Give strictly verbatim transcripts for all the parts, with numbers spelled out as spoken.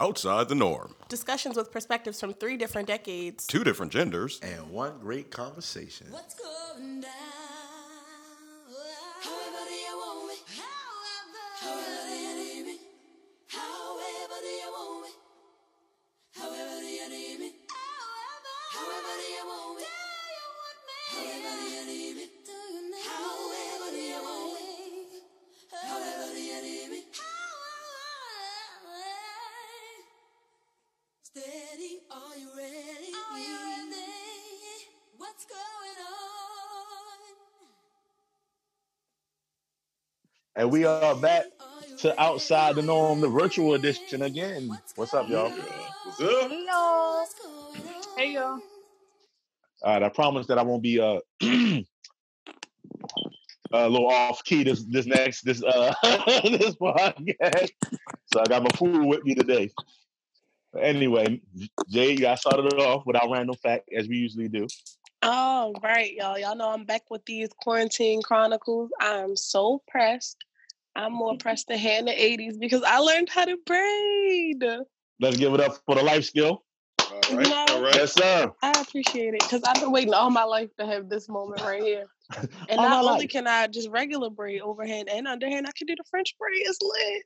Outside the norm. Discussions with perspectives from three different decades. Two different genders. And one great conversation. What's going down? However you want me. However. However you need me. However you want me. However you need me. However you want me. However you need me. However you want me. However you need me. Steady, are you ready? Are you ready? What's going on? And we are back to Outside the Norm, the virtual edition again. What's up, y'all? What's up? Hello. Hey, y'all. All right, I promise that I won't be uh, a little off key this this next this uh this podcast. So I got my food with me today. Anyway, Jay, I started it off with our random fact, as we usually do. Oh, right, y'all. Y'all know I'm back with these quarantine chronicles. I'm so pressed. I'm more pressed than hair in the eighties because I learned how to braid. Let's give it up for the life skill. All right. No, all right. Yes, sir. I appreciate it because I've been waiting all my life to have this moment right here. And not only life. Can I just regular braid overhand and underhand, I can do the French braid. It's lit.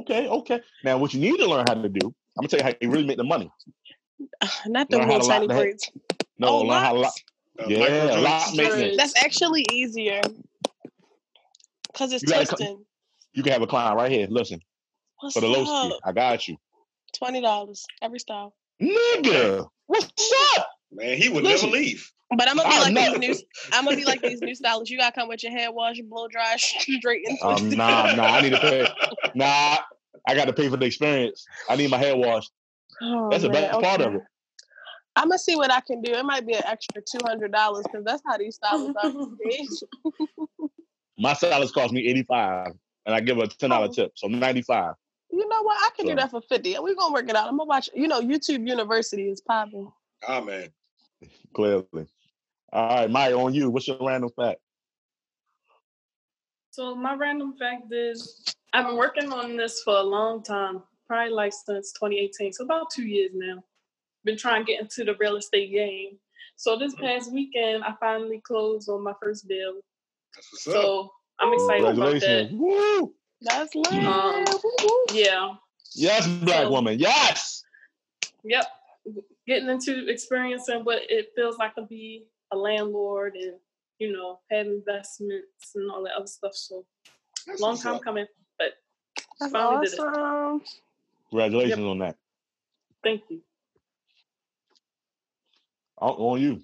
Okay, okay. Now, what you need to learn how to do, I'm going to tell you how you really make the money. Uh, not the little tiny braids. No, oh, learn how to lock. Uh, yeah, lock maintenance. That's actually easier because it's you testing. Come, you can have a client right here. Listen, what's for the low up? Ski, I got you. twenty dollars every style. Nigga, what's up? Man, he would Listen, never leave. But I'm gonna be I like know. these new. I'm gonna be like these new stylists. You gotta come with your hair wash, blow dry, straight into um, Nah, nah, I need to pay. Nah, I got to pay for the experience. I need my hair washed. Oh, that's man, the best okay. part of it. I'm gonna see what I can do. It might be an extra two hundred dollars because that's how these stylists are. My stylist cost me eighty-five, and I give her a ten dollar oh. tip, so ninety-five. You know what? I can so. do that for fifty. We're gonna work it out. I'm gonna watch. You know, YouTube University is popping. Oh man. Clearly. All right, Maya, on you. What's your random fact? So my random fact is I've been working on this for a long time, probably like since twenty eighteen, so about two years now. Been trying to get into the real estate game. So this past weekend, I finally closed on my first deal. That's what's so up. I'm excited about that. Woo! That's lit. Um, yeah. Yes, Black so, woman. Yes. Yep. Getting into experiencing what it feels like to be a landlord and, you know, have investments and all that other stuff. So that's long time up. coming, but that's finally awesome. did it. Congratulations yep. on that. Thank you. Out on you.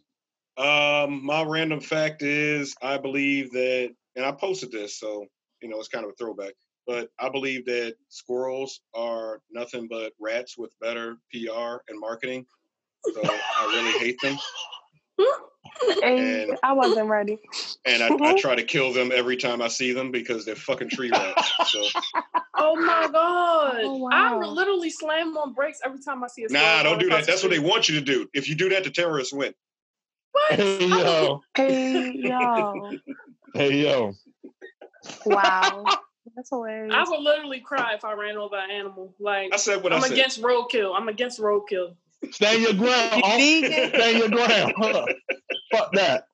Um, my random fact is I believe that, and I posted this, so, you know, it's kind of a throwback, but I believe that squirrels are nothing but rats with better P R and marketing. So I really hate them. And, and I wasn't ready. And I, I try to kill them every time I see them because they're fucking tree rats. So. Oh my god! Oh, wow. I literally slam on brakes every time I see a. Nah, don't do that. That's what they want you to do. If you do that, the terrorists win. What? Hey yo! Hey yo! Hey yo! Wow. That's hilarious. I would literally cry if I ran over an animal. Like I said what I'm I said. against roadkill. I'm against roadkill. Stay your ground. You Stay your ground. Huh. Fuck that.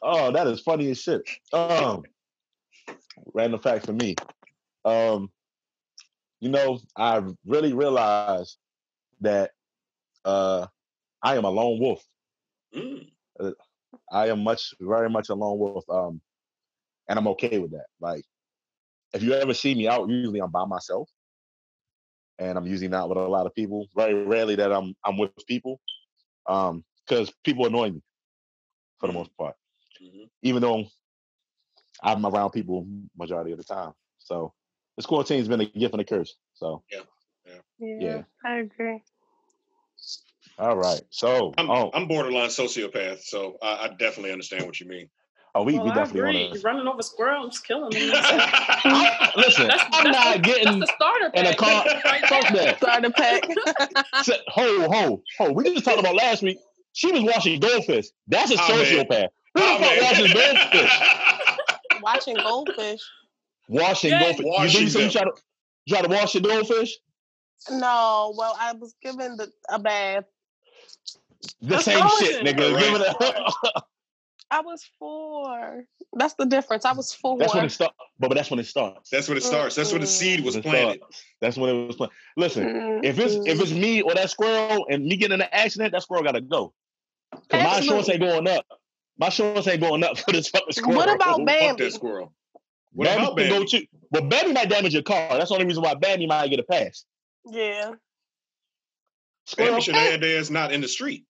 Oh, that is funny as shit. Um, random fact for me. Um, you know, I really realized that uh, I am a lone wolf. Mm. Uh, I am much, very much a lone wolf. Um, And I'm okay with that. Like, if you ever see me out, usually I'm by myself. And I'm usually not with a lot of people. Very rarely that I'm I'm with people. Um, because people annoy me for the most part. Mm-hmm. Even though I'm around people majority of the time. So this quarantine's been a gift and a curse. So yeah. Yeah. yeah, yeah. I agree. All right. So I'm oh. I'm borderline sociopath, so I, I definitely understand what you mean. Oh, we, well, we definitely want to. Running over squirrels, killing them. I, listen, that's, I'm that's not the, getting that's the starter pack. In a car. Fuck that starter pack. So, ho, ho, ho! We just talked about last week. She was watching goldfish. That's a oh, sociopath. Who oh, the fuck watches goldfish? Watching goldfish. Watching yes. goldfish. Washing you, think You try to wash your goldfish? No, well, I was given the, a bath. The That's same shit, nigga. Right. Give it a... I was four. That's the difference. I was four. That's when it starts. But, but that's when it starts. That's when it starts. That's when the seed was planted. That's when it was planted. Listen, mm-hmm. if it's if it's me or that squirrel and me getting in an accident, that squirrel gotta go. Cause my insurance ain't going up. My insurance ain't going up for this fucking squirrel. What about Bambi? Fuck that squirrel. What Bambi about Bambi? Can go too. But Bambi might damage your car. That's the only reason why Bambi might get a pass. Yeah. Squirrel Bambi should have had their ass not in the street.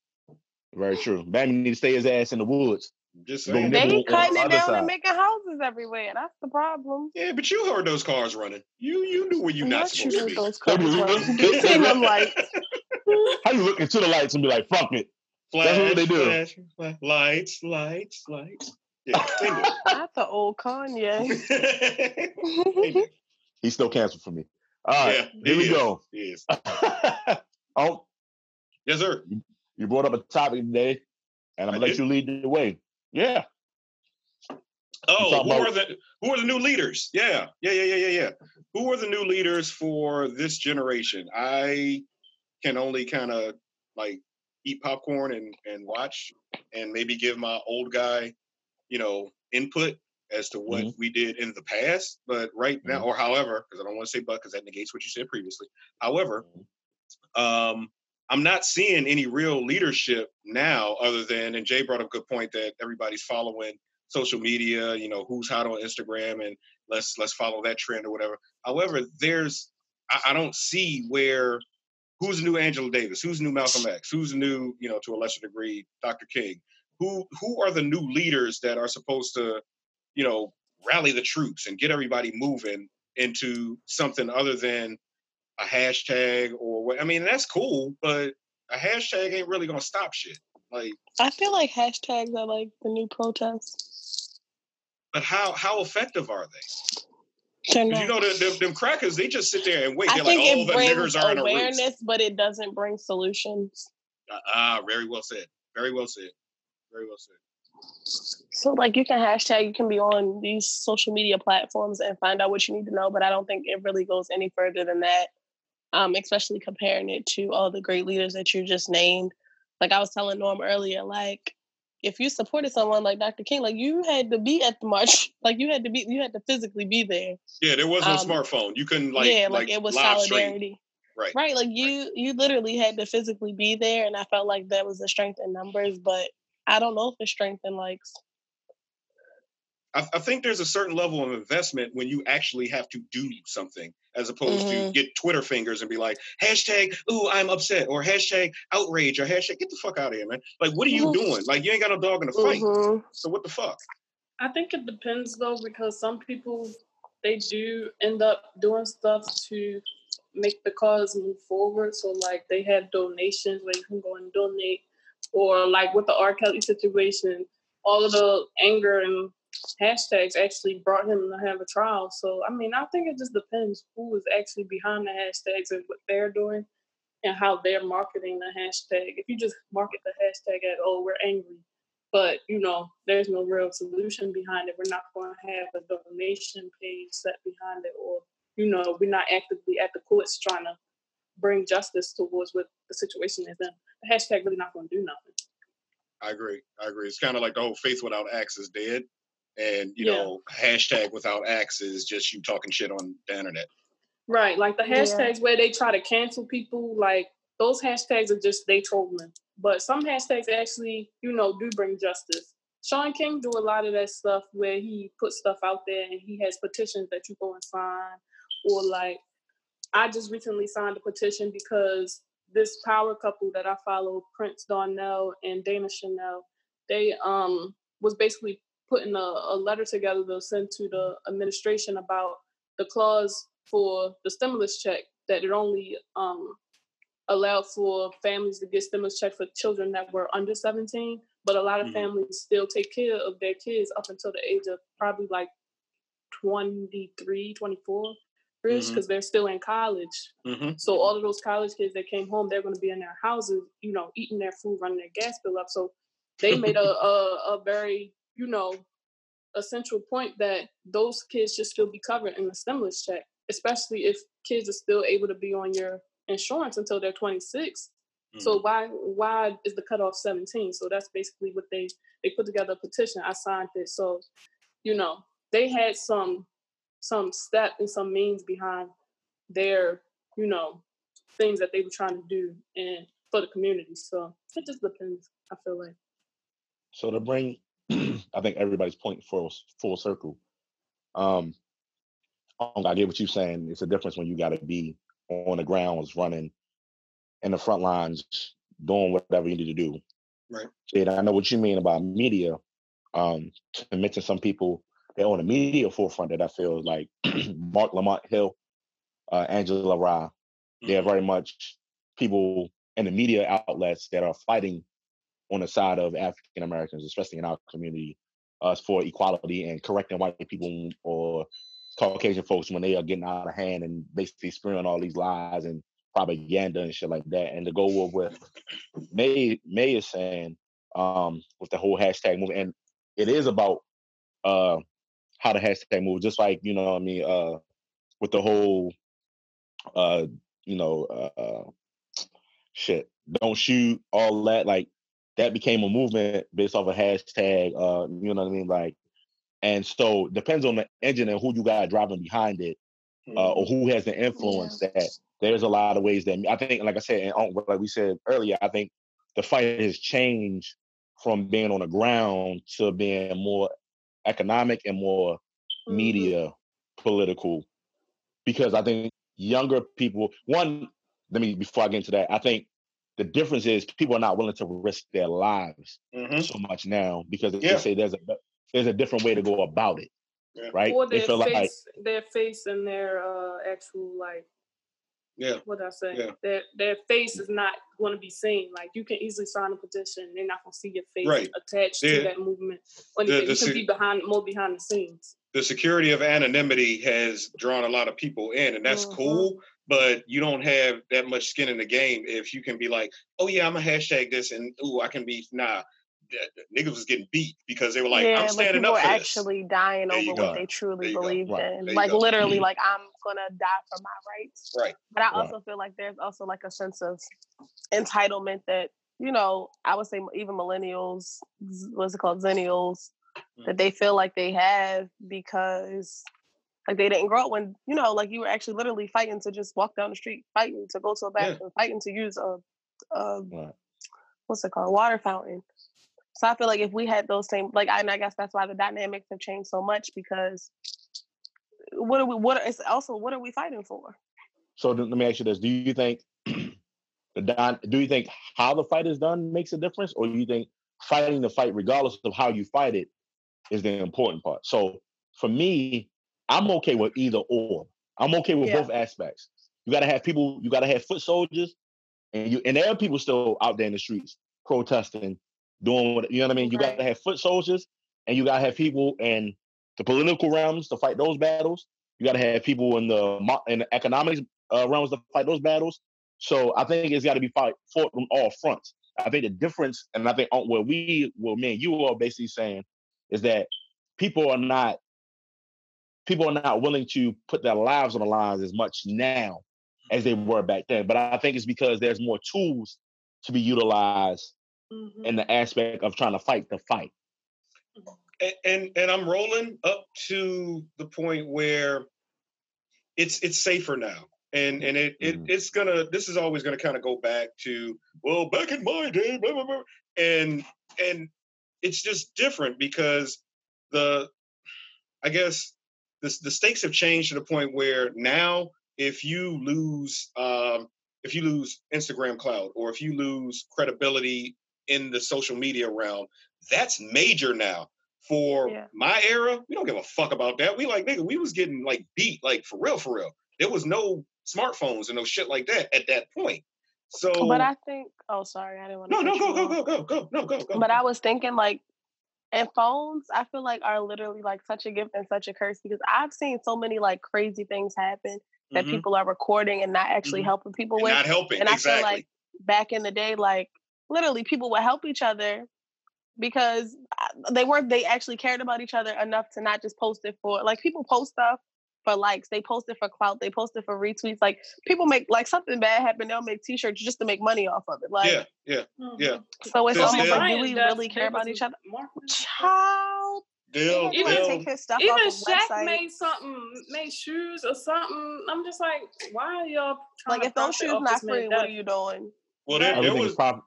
Very true. Bambi need to stay his ass in the woods. Just saying. They keep cutting it down side. and making houses everywhere. That's the problem. Yeah, but you heard those cars running. You you knew where you not supposed you to be. Those cars you seen them lights. How you look into the lights and be like, fuck it. Flash, That's what they do. Flash, flash, lights, lights, lights. Yeah, that's the old Kanye. He's still canceled for me. All right, yeah, here we is. go. He is. Oh, yes, sir. You brought up a topic today, and I'm gonna I let did. you lead the way. Yeah. Oh, who about- are the who are the new leaders? Yeah, yeah, yeah, yeah, yeah, yeah. Who are the new leaders for this generation? I can only kind of like eat popcorn and and watch, and maybe give my old guy, you know, input as to what mm-hmm. we did in the past. But right mm-hmm. now, or however, because I don't want to say but, because that negates what you said previously. However, um, I'm not seeing any real leadership now, other than, and Jay brought up a good point that everybody's following social media, you know, who's hot on Instagram, and let's let's follow that trend or whatever. However, there's, I, I don't see where, who's the new Angela Davis? Who's the new Malcolm X? Who's the new, you know, to a lesser degree, Doctor King? Who who are the new leaders that are supposed to, you know, rally the troops and get everybody moving into something other than a hashtag or what? I mean, that's cool, but a hashtag ain't really gonna stop shit. Like, I feel like hashtags are like the new protests. But how how effective are they? You know, the, the, them crackers, they just sit there and wait. I They're think like, oh, it brings the are awareness, but it doesn't bring solutions. Ah, uh, uh, very well said. Very well said. Very well said. So, like, you can hashtag, you can be on these social media platforms and find out what you need to know, but I don't think it really goes any further than that, um, especially comparing it to all the great leaders that you just named. Like, I was telling Norm earlier, like, if you supported someone like Doctor King, like you had to be at the march, like you had to be, you had to physically be there. Yeah, there was no um, smartphone. You couldn't like, yeah, like, like it was solidarity, right? Right, like you, right. you literally had to physically be there, and I felt like that was the strength in numbers, but I don't know if it's strength in likes. I, I think there's a certain level of investment when you actually have to do something, as opposed mm-hmm. to get Twitter fingers and be like, hashtag, ooh, I'm upset, or hashtag outrage, or hashtag, get the fuck out of here, man. Like, what are you mm-hmm. doing? Like, you ain't got no dog in the fight. Mm-hmm. So what the fuck? I think it depends, though, because some people, they do end up doing stuff to make the cause move forward. So, like, they have donations where you can go and donate, or, like, with the R. Kelly situation, all of the anger and hashtags actually brought him to have a trial. So, I mean, I think it just depends who is actually behind the hashtags and what they're doing and how they're marketing the hashtag. If you just market the hashtag at, oh, we're angry, but, you know, there's no real solution behind it. We're not going to have a donation page set behind it, or, you know, we're not actively at the courts trying to bring justice towards what the situation is in. The hashtag really not going to do nothing. I agree. I agree. It's kind of like the whole faith without acts is dead. And, you yeah. know, hashtag without acts is just you talking shit on the internet. Right. Like the hashtags yeah. where they try to cancel people, like those hashtags are just, they trolling. But some hashtags actually, you know, do bring justice. Sean King do a lot of that stuff where he puts stuff out there and he has petitions that you go and sign. Or like, I just recently signed a petition because this power couple that I follow, Prince Darnell and Dana Chanel, they um was basically putting a, a letter together to send to the administration about the clause for the stimulus check, that it only um, allowed for families to get stimulus check for children that were under seventeen. But a lot of mm-hmm. families still take care of their kids up until the age of probably like twenty-three, twenty-four, because mm-hmm. they're still in college. Mm-hmm. So all of those college kids that came home, they're going to be in their houses, you know, eating their food, running their gas bill up. So they made a, a, a very, you know, a central point that those kids should still be covered in the stimulus check. especially if kids are still able to be on your insurance until they're twenty-six. Mm-hmm. So why why is the cutoff seventeen? So that's basically what they, they put together a petition. I signed it. So, you know, they had some some step and some means behind their, you know, things that they were trying to do and for the community. So it just depends, I feel like. So to bring, I think everybody's point full, full circle. Um, I get what you're saying. It's a difference when you got to be on the grounds running in the front lines, doing whatever you need to do. Right. And I know what you mean about media. Um, to mention some people, they're on the media forefront that I feel like Mark Lamont Hill, uh, Angela Rye, mm-hmm. They're very much people in the media outlets that are fighting on the side of African Americans, especially in our community, uh, for equality and correcting white people or Caucasian folks when they are getting out of hand and basically spewing all these lies and propaganda and shit like that. And to go over with May, May is saying um, with the whole hashtag movement, and it is about uh, how the hashtag moves, just like, you know what I mean, uh, with the whole, uh, you know, uh, shit, don't shoot, all that, like, that became a movement based off a hashtag, uh, you know what I mean? Like, and so depends on the engine and who you got driving behind it, uh, mm-hmm. or who has the influence yeah. that there's a lot of ways that, I think, like I said, and like we said earlier, I think the fight has changed from being on the ground to being more economic and more mm-hmm. media political, because I think younger people, one, let me, before I get into that, I think the difference is people are not willing to risk their lives mm-hmm. so much now because yeah. they say there's a there's a different way to go about it, yeah. right? Or their they feel face, like their face and their uh, actual like, yeah, what I say, yeah. their their face is not going to be seen. Like you can easily sign a petition, they're not going to see your face right. attached yeah. to that movement. Or the, the, you can the, be behind more behind the scenes. The security of anonymity has drawn a lot of people in, and that's uh-huh. cool. But you don't have that much skin in the game if you can be like, oh, yeah, I'm a hashtag this and, ooh, I can be, nah, niggas was getting beat because they were like, yeah, I'm standing like up for this. Actually dying over what they truly believed in. Like, literally, like, I'm going to die for my rights. Right. But I also feel like there's also, like, a sense of entitlement that, you know, I would say even millennials, what's it called, zennials, mm. that they feel like they have because... Like they didn't grow up when, you know, like you were actually literally fighting to just walk down the street, fighting to go to a bathroom, yeah. fighting to use a, a right. what's it called, water fountain. So I feel like if we had those same, like, I, and I guess that's why the dynamics have changed so much because what are we, what are, it's also, what are we fighting for? So let me ask you this. Do you think, do you think how the fight is done makes a difference? Or do you think fighting the fight, regardless of how you fight it, is the important part? So for me, I'm okay with either or. I'm okay with yeah. both aspects. You gotta have people, you gotta have foot soldiers, and you and there are people still out there in the streets protesting, doing what, you know what I mean? You right. gotta have foot soldiers, and you gotta have people in the political realms to fight those battles. You gotta have people in the in the economics uh, realms to fight those battles. So I think it's gotta be fought, fought from all fronts. I think the difference, and I think what we, what me and you are basically saying is that people are not People are not willing to put their lives on the lines as much now as they were back then. But I think it's because there's more tools to be utilized mm-hmm. in the aspect of trying to fight the fight. And, and and I'm rolling up to the point where it's it's safer now. And and it, mm-hmm. it it's gonna this is always gonna kind of go back to, well, back in my day, blah, blah, blah. And and it's just different because the I guess The, the stakes have changed to the point where now, if you lose, um, if you lose Instagram clout, or if you lose credibility in the social media realm, that's major now. For yeah. my era, we don't give a fuck about that. We like, nigga, we was getting like beat, like for real, for real. There was no smartphones and no shit like that at that point. So, but I think, oh, sorry, I didn't want to. No, no, go, go, go, go, go, no, go, go. But I was thinking like. And phones, I feel like, are literally like such a gift and such a curse because I've seen so many like crazy things happen that mm-hmm. people are recording and not actually mm-hmm. helping people and with. Not helping, and I exactly. feel like back in the day, like literally people would help each other because they weren't. They actually cared about each other enough to not just post it for like people post stuff for likes. They post it for clout. They post it for retweets. Like, people make, like, something bad happen, they'll make t-shirts just to make money off of it. Like, yeah, yeah, yeah. So it's almost like, do we really care about each other? Child. They'll, even they'll, take his stuff even off of Shaq website. made something, made shoes or something. I'm just like, why are y'all trying like to if those shoes not free? What are you doing? Well, there, everything, there was, is prof-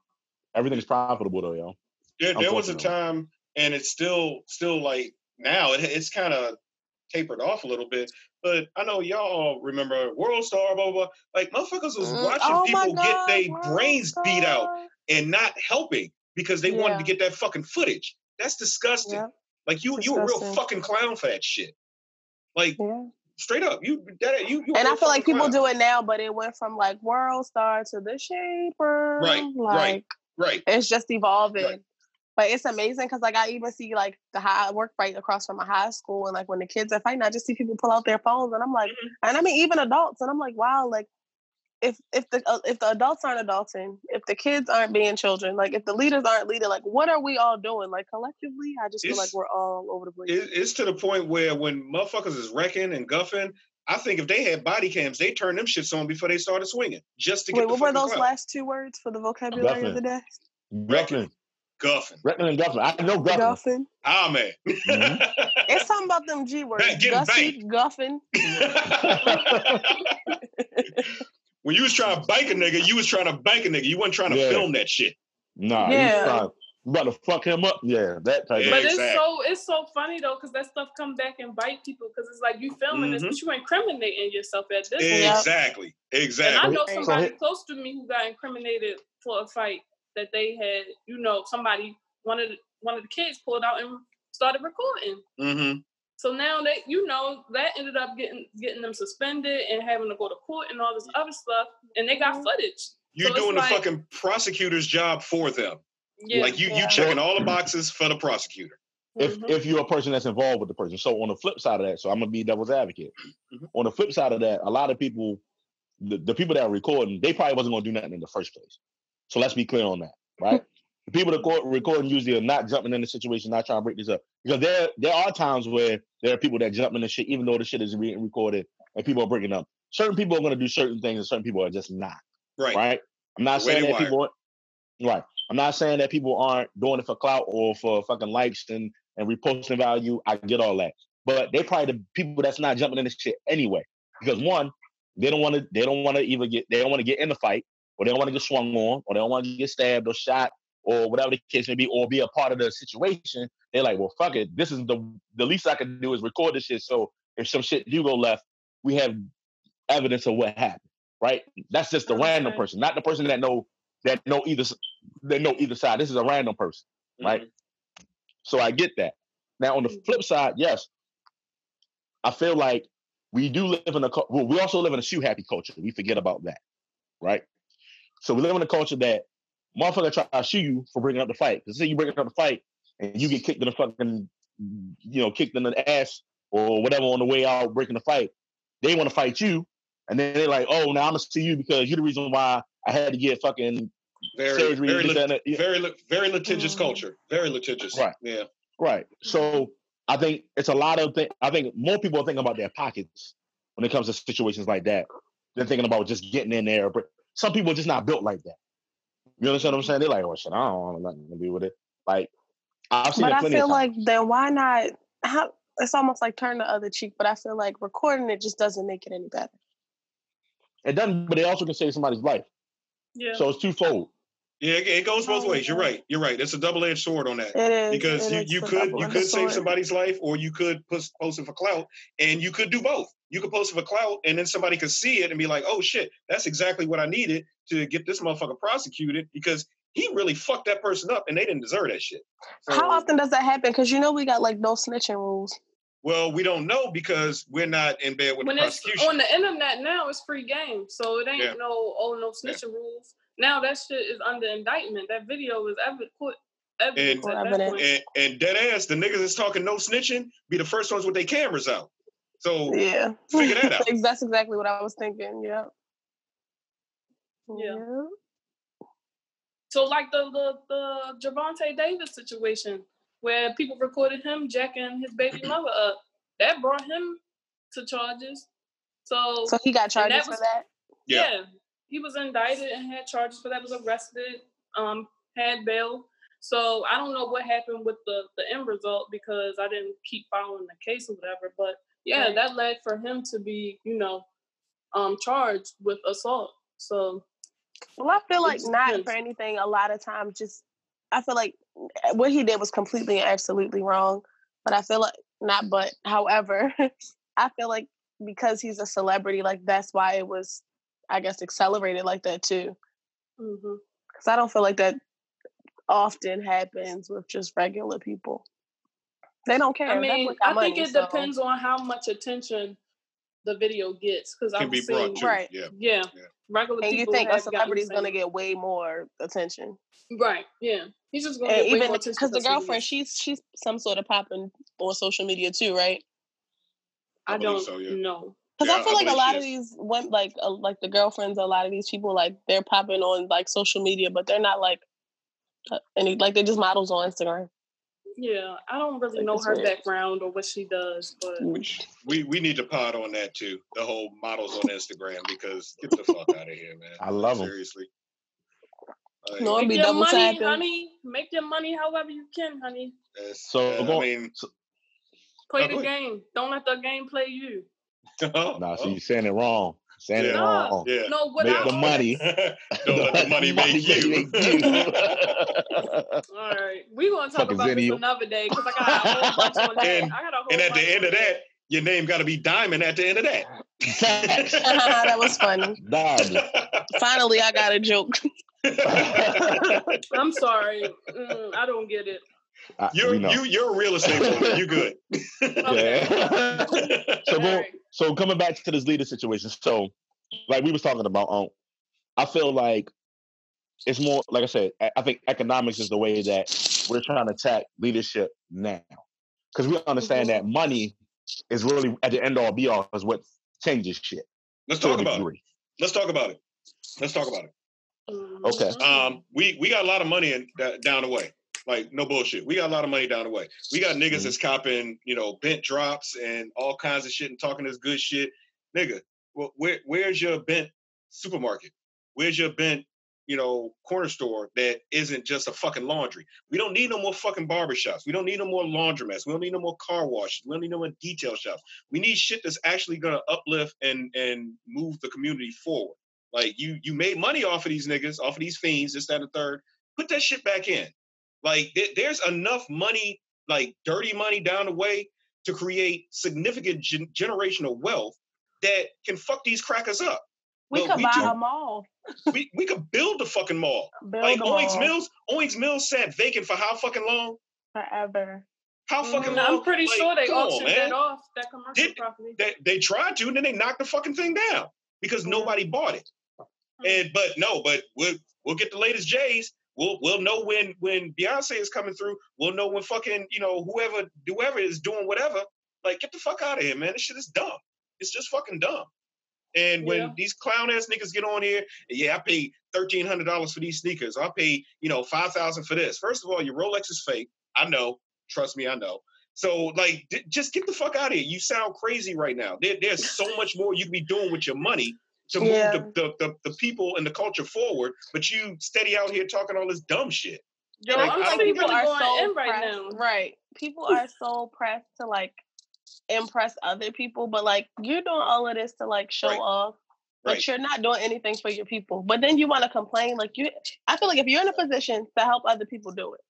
everything is profitable though, y'all. There, there was a time, and it's still, still like now. It, it's kind of tapered off a little bit, but I know y'all remember World Star, blah blah. Like, motherfuckers was mm. watching oh people God, get their brains God. beat out and not helping because they yeah. wanted to get that fucking footage. That's disgusting. Yeah. Like, you, you a real fucking clown for that shit. Like, yeah. straight up, you. That, you, you and I feel like people clown. do it now, but it went from like World Star to the Shaper. Right, like, right, right. It's just evolving, right. But it's amazing because like I even see like the high, I work right across from my high school, and like when the kids are fighting, I just see people pull out their phones, and I'm like, mm-hmm. and I mean even adults, and I'm like, wow, like if if the uh, if the adults aren't adulting, if the kids aren't being children, like if the leaders aren't leading, like what are we all doing? Like collectively, I just feel it's, like we're all over the place. It, it's to the point where when motherfuckers is wrecking and guffing, I think if they had body cams, they turned them shits on before they started swinging just to get. Wait, the what were those clout. Last two words for the vocabulary guffin. Of the day? Wrecking, guffing, wrecking and guffing. I know guffing. Guffin. Ah man, mm-hmm. It's something about them G words. Gussy, guffing. When you was trying to bank a nigga, you was trying to bank a nigga. You weren't trying to yeah. film that shit. Nah, yeah. you, trying, you about to fuck him up. Yeah, that type yeah, of But exactly. it's so it's so funny, though, because that stuff come back and bite people, because it's like you filming mm-hmm. this, but you incriminating yourself at this point. Exactly, exactly. And I know somebody so, close to me who got incriminated for a fight that they had, you know, somebody, one of the, one of the kids pulled out and started recording. Mm-hmm. So now that, you know, that ended up getting getting them suspended and having to go to court and all this other stuff, and they got footage. You're so doing the like, fucking prosecutor's job for them. Yeah, like you, yeah. you checking all the boxes for the prosecutor. If mm-hmm. if you're a person that's involved with the person. So on the flip side of that, so I'm gonna be devil's advocate. Mm-hmm. On the flip side of that, a lot of people, the, the people that are recording, they probably wasn't gonna do nothing in the first place. So let's be clear on that, right? The people that are recording usually are not jumping in the situation, not trying to break this up. Because there, there are times where there are people that jump in the shit, even though the shit is being recorded and people are breaking up. Certain people are going to do certain things and certain people are just not. Right. Right? I'm not saying that people aren't, right. I'm not saying that people aren't doing it for clout or for fucking likes and, and reposting value. I get all that. But they probably the people that's not jumping in the shit anyway. Because one, they don't want to they don't want to either get they don't want to get in the fight, or they don't want to get swung on, or they don't want to get stabbed or shot, or whatever the case may be, or be a part of the situation. They're like, well, fuck it. This is the the least I can do is record this shit. So if some shit do go left, we have evidence of what happened, right? That's just the okay. random person, not the person that know that know either that know either side. This is a random person, mm-hmm. right? So I get that. Now on the flip side, yes, I feel like we do live in a well, we also live in a shoe happy culture. We forget about that, right? So we live in a culture that motherfucker try to shoot you for bringing up the fight. Because say you bring up the fight and you get kicked in the fucking, you know, kicked in the ass or whatever on the way out breaking the fight. They want to fight you. And then they're like, oh, now I'm going to sue you because you're the reason why I had to get fucking very, surgery. Very, lit- very, very litigious culture. Very litigious. Right. Yeah. Right. So I think it's a lot of things. I think more people are thinking about their pockets when it comes to situations like that. They're thinking about just getting in there. But some people are just not built like that. You understand what I'm saying? They're like, oh shit, I don't want nothing to do with it. Like, I've seen. But I feel like then why not? How, it's almost like turn the other cheek. But I feel like recording it just doesn't make it any better. It doesn't. But it also can save somebody's life. Yeah. So it's twofold. Yeah, it, it goes both oh, ways. Yeah. You're right. You're right. It's a double-edged sword on that. It is because it you, you could you could save somebody's life, or you could post, post it for clout, and you could do both. You could post it for clout, and then somebody could see it and be like, "Oh shit, that's exactly what I needed to get this motherfucker prosecuted because he really fucked that person up, and they didn't deserve that shit." So, how often does that happen? Because you know we got like no snitching rules. Well, we don't know because we're not in bed with when the prosecution. On the internet now, it's free game, so it ain't yeah. no oh no snitching yeah. rules. Now that shit is under indictment. That video is ever put evidence and, at that point. And, and dead ass, the niggas is talking no snitching, be the first ones with their cameras out. So yeah. figure that out. That's exactly what I was thinking, yeah. Yeah. yeah. So like the, the, the Gervonta Davis situation where people recorded him jacking his baby mother up, that brought him to charges. So so he got charges that was, for that? Yeah. yeah. He was indicted and had charges for that, was arrested, um, had bail. So I don't know what happened with the, the end result because I didn't keep following the case or whatever. But yeah, right. that led for him to be, you know, um, charged with assault. So well, I feel like not intense. for anything. A lot of times, just I feel like what he did was completely and absolutely wrong. But I feel like not. But however, I feel like because he's a celebrity, like that's why it was, I guess, accelerated like that too. Because mm-hmm. I don't feel like that often happens with just regular people. They don't care. I mean, I think money, it so. depends on how much attention the video gets. Because I'm seeing, right? Yeah, yeah. yeah. Regular and people, you think a celebrity's going to get way more attention, right? Yeah, he's just going to get even way more attention because the girlfriend, she's she's some sort of popping on social media too, right? I, I don't so, yeah. know. Because yeah, I feel I like a lot of these, when, like uh, like the girlfriends, a lot of these people, like they're popping on like social media, but they're not like uh, any like they're just models on Instagram. Yeah, I don't really like know her weird. background or what she does, but Which, we we need to pod on that too. The whole models on Instagram, because get the fuck out of here, man. I love them seriously. Like, no, it'd be double money, tapping. honey. Make your money however you can, honey. That's, so uh, I mean, so, play the game. Don't let the game play you. No, nah, so you're saying it wrong. Saying yeah. it wrong. Yeah. No, what make I the mean, money. Don't let the money make you. All right, we gonna talk Fuck about this you. another day because I got a whole bunch on that. And, I got a whole and at the end of that, your name got to be Diamond. At the end of that, that was funny. Diamond. Finally, I got a joke. I'm sorry, mm, I don't get it. I, you're you know. you you're a real estate woman. You good? Yeah. so going, so coming back to this leader situation. So like we was talking about, um, I feel like it's more like I said. I, I think economics is the way that we're trying to attack leadership now, because we understand mm-hmm. that money is really at the end all be all is what changes shit. Let's talk about it. Let's talk about it. Let's talk about it. Okay. Um, we we got a lot of money in, uh, down the way. Like, no bullshit. We got a lot of money down the way. We got niggas mm-hmm. that's copping, you know, bent drops and all kinds of shit and talking this good shit. Nigga, well, where, where's your bent supermarket? Where's your bent, you know, corner store that isn't just a fucking laundry? We don't need no more fucking barbershops. We don't need no more laundromats. We don't need no more car washes. We don't need no more detail shops. We need shit that's actually going to uplift and and move the community forward. Like, you you made money off of these niggas, off of these fiends, this, that, and the third. Put that shit back in. Like, there's enough money, like dirty money down the way to create significant gen- generational wealth that can fuck these crackers up. We well, could we buy do, a mall. we we could build a fucking mall. Build like Owings Mills, Owings Mills sat vacant for how fucking long? Forever. How fucking mm, long? I'm pretty like, sure they auctioned that off, that commercial Did, property. They, they tried to, and then they knocked the fucking thing down because yeah. nobody bought it. And But no, but we'll, we'll get the latest J's. We'll we'll know when when Beyonce is coming through. We'll know when fucking, you know, whoever whoever is doing whatever. Like, get the fuck out of here, man. This shit is dumb. It's just fucking dumb. And when yeah. these clown ass niggas get on here, yeah, I paid thirteen hundred dollars for these sneakers. I paid, you know, five thousand for this. First of all, your Rolex is fake. I know. Trust me, I know. So like, d- just get the fuck out of here. You sound crazy right now. There, there's so much more you can be doing with your money to move yeah. the, the, the, the people and the culture forward, but you steady out here talking all this dumb shit. Yo, like, I'm people really are so in right now. Right. People are so pressed to, like, impress other people, but, like, you're doing all of this to, like, show right. off, but right. you're not doing anything for your people. But then you want to complain. Like, you. I feel like if you're in a position to help other people do it,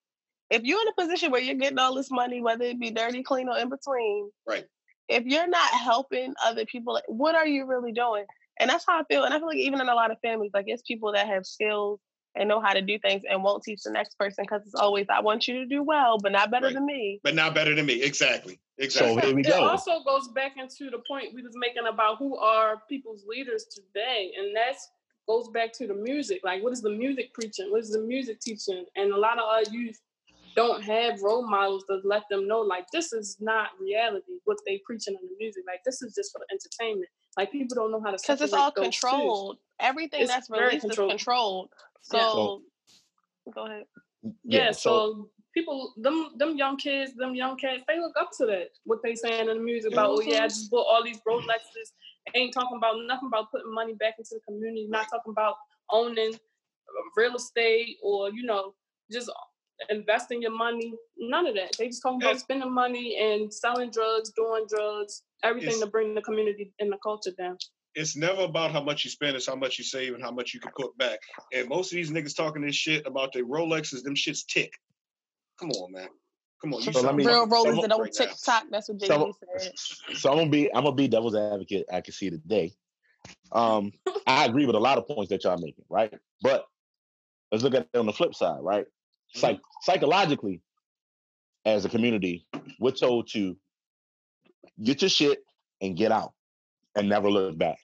if you're in a position where you're getting all this money, whether it be dirty, clean, or in between, right? If you're not helping other people, like, what are you really doing? And that's how I feel. And I feel like even in a lot of families, like, it's people that have skills and know how to do things and won't teach the next person because it's always, I want you to do well, but not better right. than me. But not better than me. Exactly. Exactly. So here we go. It also goes back into the point we was making about who are people's leaders today. And that goes back to the music. Like, what is the music preaching? What is the music teaching? And a lot of our youth don't have role models to let them know, like, this is not reality, what they preaching in the music. Like, this is just for entertainment. Like, people don't know how to... Because it's all controlled. Shoes. Everything it's that's released controlled. is controlled. So, yeah. so, go ahead. Yeah, yeah so, so people, them them young kids, them young cats, they look up to that. What they saying in the music about, mm-hmm. oh yeah, I just bought all these Rolexes. Ain't talking about nothing about putting money back into the community. Not talking about owning real estate or, you know, just investing your money. None of that. They just talking about spending money and selling drugs, doing drugs, everything it's, to bring the community and the culture down. It's never about how much you spend. It's how much you save and how much you can put back. And most of these niggas talking this shit about their Rolexes, them shits tick. Come on, man. Come on. You so let me, real Rolexes that don't tick tock. That's what Jay-Z so, said. So I'm gonna be I'm gonna be devil's advocate. I can see today. Um, I agree with a lot of points that y'all making, right? But let's look at it on the flip side, right? Psych- psychologically, as a community, we're told to get your shit and get out and never look back,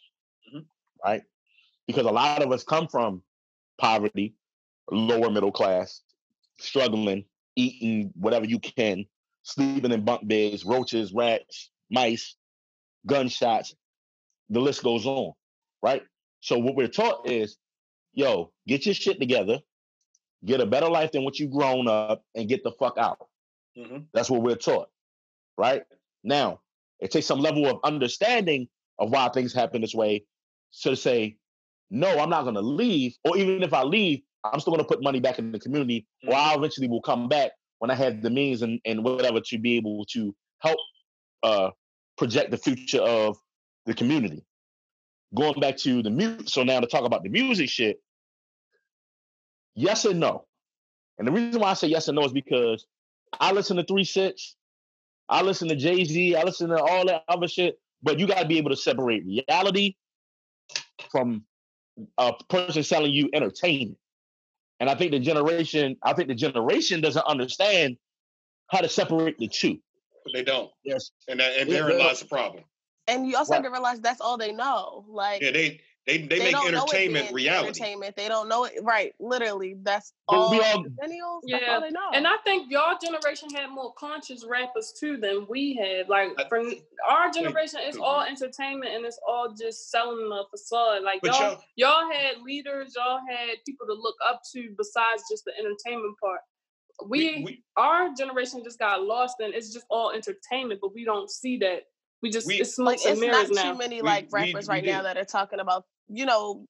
mm-hmm. right? Because a lot of us come from poverty, lower middle class, struggling, eating whatever you can, sleeping in bunk beds, roaches, rats, mice, gunshots, the list goes on, right? So what we're taught is, yo, get your shit together, get a better life than what you've grown up, and get the fuck out. Mm-hmm. That's what we're taught, right? Now, it takes some level of understanding of why things happen this way to say, no, I'm not going to leave, or even if I leave, I'm still going to put money back in the community, mm-hmm. or I eventually will come back when I have the means and, and whatever to be able to help uh, project the future of the community. Going back to the music, so now to talk about the music shit, yes and no. And the reason why I say yes and no is because I listen to three six, I listen to Jay-Z, I listen to all that other shit, but you got to be able to separate reality from a person selling you entertainment. And I think the generation, I think the generation doesn't understand how to separate the two. They don't. Yes. And that, and therein lies the problem. And you also right. have to realize that's all they know. Like yeah, they they, they, they make entertainment reality. Entertainment. They don't know it. Right. Literally, that's all, we all millennials. Yeah. That's all they know. And I think y'all generation had more conscious rappers too than we had. Like I, from our generation, it's all entertainment and it's all just selling the facade. Like y'all, y'all, y'all had leaders. Y'all had people to look up to besides just the entertainment part. We, we, we our generation just got lost and it's just all entertainment, but we don't see that. We just, we, it's, like, it's not now. Too many like we, rappers we, we right did. Now that are talking about, you know,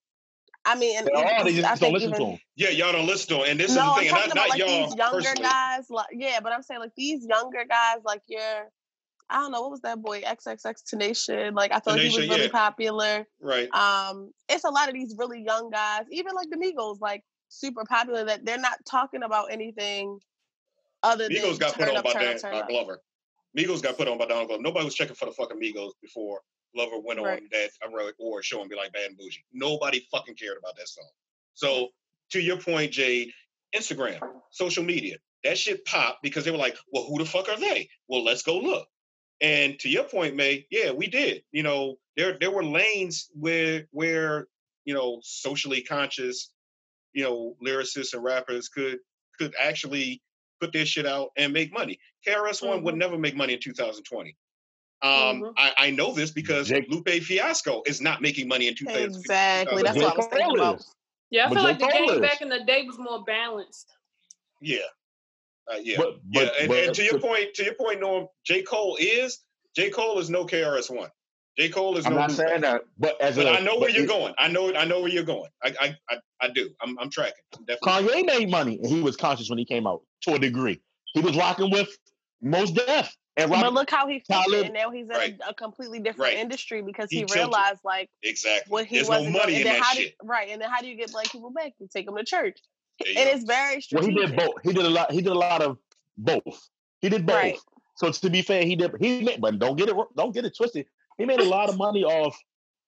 I mean, and, and oh, they just I don't listen even, to them. Yeah, y'all don't listen to them. And this no, is the thing, I'm and not, about, not like, y'all these younger personally. Guys, like, yeah, but I'm saying like these younger guys, like your, I don't know, what was that boy, XXXTentacion? Like I feel like he was really yeah. popular. Right. Um, it's a lot of these really young guys, even like the Migos, like super popular that they're not talking about anything other Migos than Migos got put on by Donald Glover. Migos got put on by Donald Glover. Nobody was checking for the fucking Migos before Glover went right. on that award show and be like, Bad and Bougie. Nobody fucking cared about that song. So, to your point, Jay, Instagram, social media, that shit popped because they were like, well, who the fuck are they? Well, let's go look. And to your point, May, yeah, we did. You know, there there were lanes where, where you know, socially conscious, you know, lyricists and rappers could could actually put their shit out and make money. K R S-One mm-hmm. would never make money in two thousand twenty. Um, mm-hmm. I, I know this because Jake. Lupe Fiasco is not making money in two thousand twenty. Exactly, that's what I was thinking about. Yeah, I but feel Jake like the game is. Back in the day was more balanced. Yeah, uh, yeah, but, but, yeah. And, but, and to your point, to your point, Norm, J. Cole is J. Cole is no K R S-One. J. Cole is. I'm no not Lupe. Saying that, but as but a, I know where you're it, going. I know, I know where you're going. I, I, I, I do. I'm, I'm tracking. I'm Kanye made money, and he was conscious when he came out to a degree. He was rocking with Most Def, and but look how he featured, and now he's in right. a, a completely different right. industry because he, he realized like exactly what he There's wasn't no money in that how shit. Do, right, and then how do you get black people back? You take them to church. It go. Is very strategic. Well, he did both. He did a lot. He did a lot of both. He did both. Right. So to be fair, he did. He made, but don't get it. Don't get it twisted. He made a lot of money off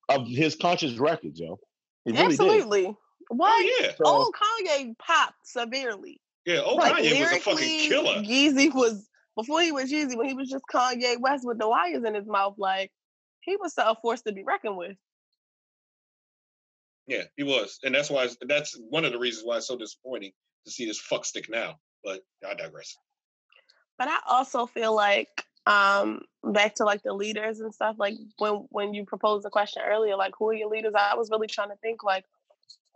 of his conscious records, yo. He really Absolutely. Did. What? Oh, yeah. so, old Kanye popped severely. Yeah, old like, Kanye was a fucking killer. Yeezy was, before he was Yeezy, when he was just Kanye West with the wires in his mouth, like, he was a force to be reckoned with. Yeah, he was. And that's why, that's one of the reasons why it's so disappointing to see this fuckstick now. But I digress. But I also feel like, um back to like the leaders and stuff, like when when you proposed the question earlier, like who are your leaders, I was really trying to think like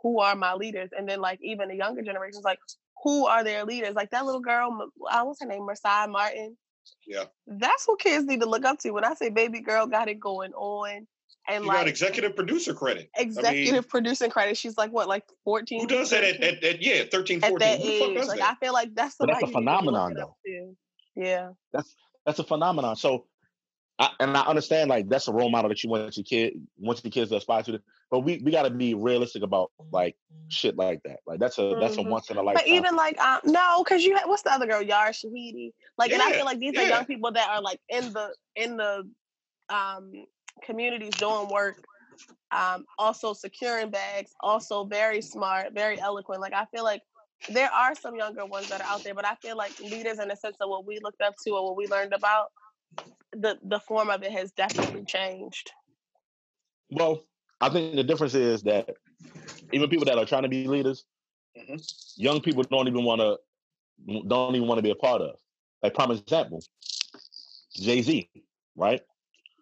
who are my leaders, and then like even the younger generations, like who are their leaders. Like that little girl, what's her name? Marsai Martin. Yeah. That's who kids need to look up to. When I say baby girl got it going on. And she like got executive producer credit. Executive I mean, producing credit. She's like, what, like fourteen? Who does that at, at, at yeah, thirteen, fourteen? At that age, like, that? I feel like that's, that's a phenomenon, though. Yeah. That's that's a phenomenon. So, I, and I understand, like, that's a role model that you want your kid, want your kids to aspire to. But we, we got to be realistic about, like, shit like that. Like, that's a mm-hmm. that's a once in a lifetime. But even, like, um, no, because you, what's the other girl? Yara Shahidi. Like, yeah, and I feel like these yeah. are young people that are, like, in the, in the, um, communities doing work, um, also securing bags, also very smart, very eloquent. Like, I feel like there are some younger ones that are out there, but I feel like leaders in the sense of what we looked up to or what we learned about, the, the form of it has definitely changed. Well, I think the difference is that even people that are trying to be leaders, mm-hmm. young people don't even want to, don't even want to be a part of. Like, prime example, Jay-Z, right?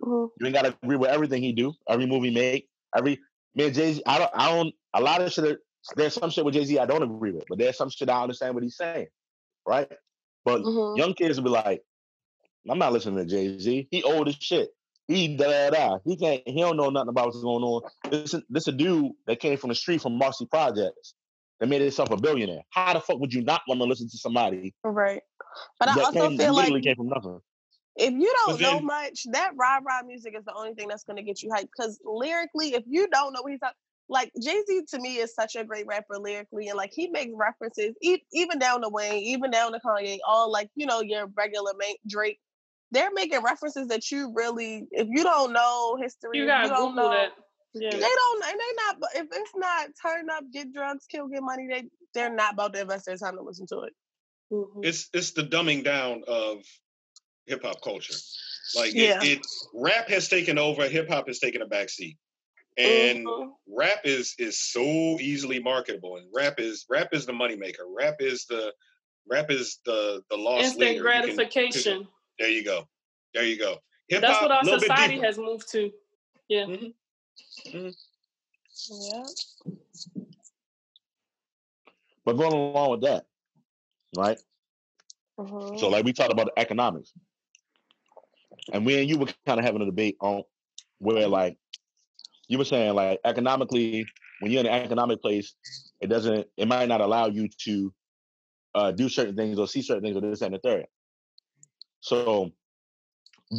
You ain't gotta agree with everything he do, every movie make, every man. Jay Z, I don't, I don't. A lot of shit. There's some shit with Jay Z I don't agree with, but there's some shit I understand what he's saying, right? But mm-hmm. young kids will be like, I'm not listening to Jay Z. He old as shit. He da da da. He can't. He don't know nothing about what's going on. This this a dude that came from the street from Marcy Projects that made himself a billionaire. How the fuck would you not want to listen to somebody? Right. But I also came, feel literally like came from nothing. If you don't then, know much, that rah-rah music is the only thing that's going to get you hyped. Because lyrically, if you don't know what he's talking, like, Jay-Z to me is such a great rapper lyrically. And, like, he makes references, e- even down to Wayne, even down to Kanye, all, like, you know, your regular mate, Drake. They're making references that you really, if you don't know history, you, gotta you don't Google know. That. Yeah. They don't, and they not, if it's not turn up, get drugs, kill, get money, they, they're not about to invest their time to listen to it. Mm-hmm. It's It's the dumbing down of hip hop culture, like yeah. it, it, rap has taken over. Hip hop has taken a backseat, and mm-hmm. rap is is so easily marketable. And rap is rap is the moneymaker. Rap is the rap is the the lost instant leader. Gratification. You can, there you go, there you go. Hip-hop, that's what our society has moved to. Yeah. Mm-hmm. Mm-hmm. Yeah. But going along with that, right? Mm-hmm. So, like, we talked about the economics. And me and you were kind of having a debate on where, like, you were saying, like, economically, when you're in an economic place, it doesn't, it might not allow you to uh, do certain things or see certain things or this and the third. So,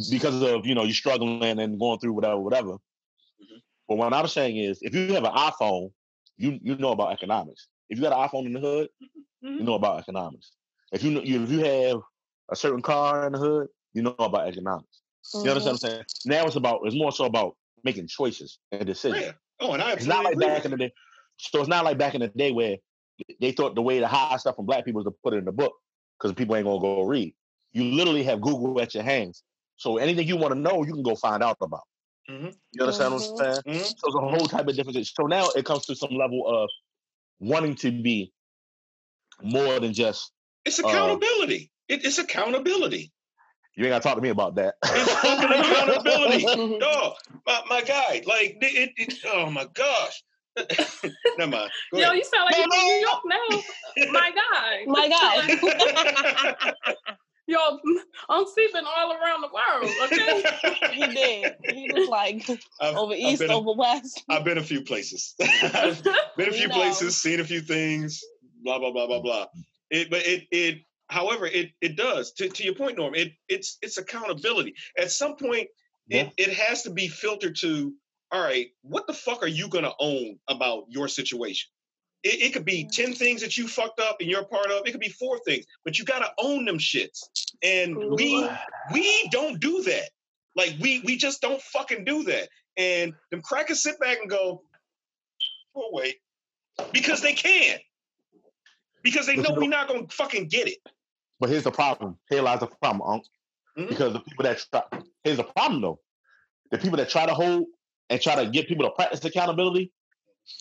because of, you know, you're struggling and going through whatever, whatever. Mm-hmm. But what I'm saying is, if you have an iPhone, you you know about economics. If you got an iPhone in the hood, mm-hmm. you know about economics. If you, you if you have a certain car in the hood, you know about economics. Mm-hmm. You understand what I'm saying? Now it's about, it's more so about making choices and decisions. Yeah. Oh, and I it's not like back in the day. So it's not like back in the day where they thought the way to hide stuff from black people was to put it in the book because people ain't gonna go read. You literally have Google at your hands, so anything you want to know, you can go find out about. Mm-hmm. You understand mm-hmm. what I'm saying? Mm-hmm. So it's a whole type of difference. So now it comes to some level of wanting to be more than just. It's accountability. Um, it, it's accountability. You ain't got to talk to me about that. It's fucking accountability. No, my, my guy, like, it, it, oh, my gosh. Never mind. Go Yo, ahead. You sound like you're in New York now. My guy. My guy. Yo, I'm sleeping all around the world, okay? He did. He was like, I've, over east, a, over west. I've been a few places. I've been a few you places, know. Seen a few things, blah, blah, blah, blah, blah. It, but it, it, however, it, it does. To, to your point, Norm, it, it's, it's accountability. At some point, yeah. it, it has to be filtered to, all right, what the fuck are you going to own about your situation? It, it could be ten things that you fucked up and you're a part of. It could be four things, but you got to own them shits. And Ooh. we, we don't do that. Like, we, we just don't fucking do that. And them crackers sit back and go, oh, wait, because they can. Because they know we're not going to fucking get it. But here's the problem. Here lies the problem, Unc. Mm-hmm. Because the people that try... Here's the problem, though. The people that try to hold and try to get people to practice accountability,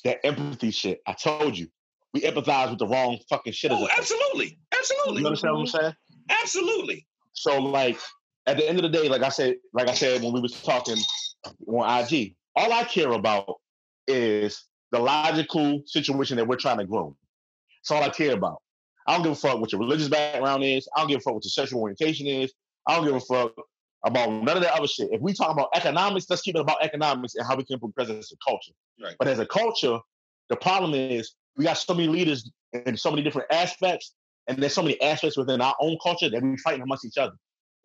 that empathy shit. I told you. We empathize with the wrong fucking shit. Oh, absolutely. Absolutely. You understand what I'm saying? Absolutely. So, like, at the end of the day, like I said, like I said when we was talking on I G, all I care about is the logical situation that we're trying to grow. That's all I care about. I don't give a fuck what your religious background is. I don't give a fuck what your sexual orientation is. I don't give a fuck about none of that other shit. If we talk about economics, let's keep it about economics and how we can progress as a culture. Right. But as a culture, the problem is we got so many leaders in so many different aspects, and there's so many aspects within our own culture that we're fighting amongst each other.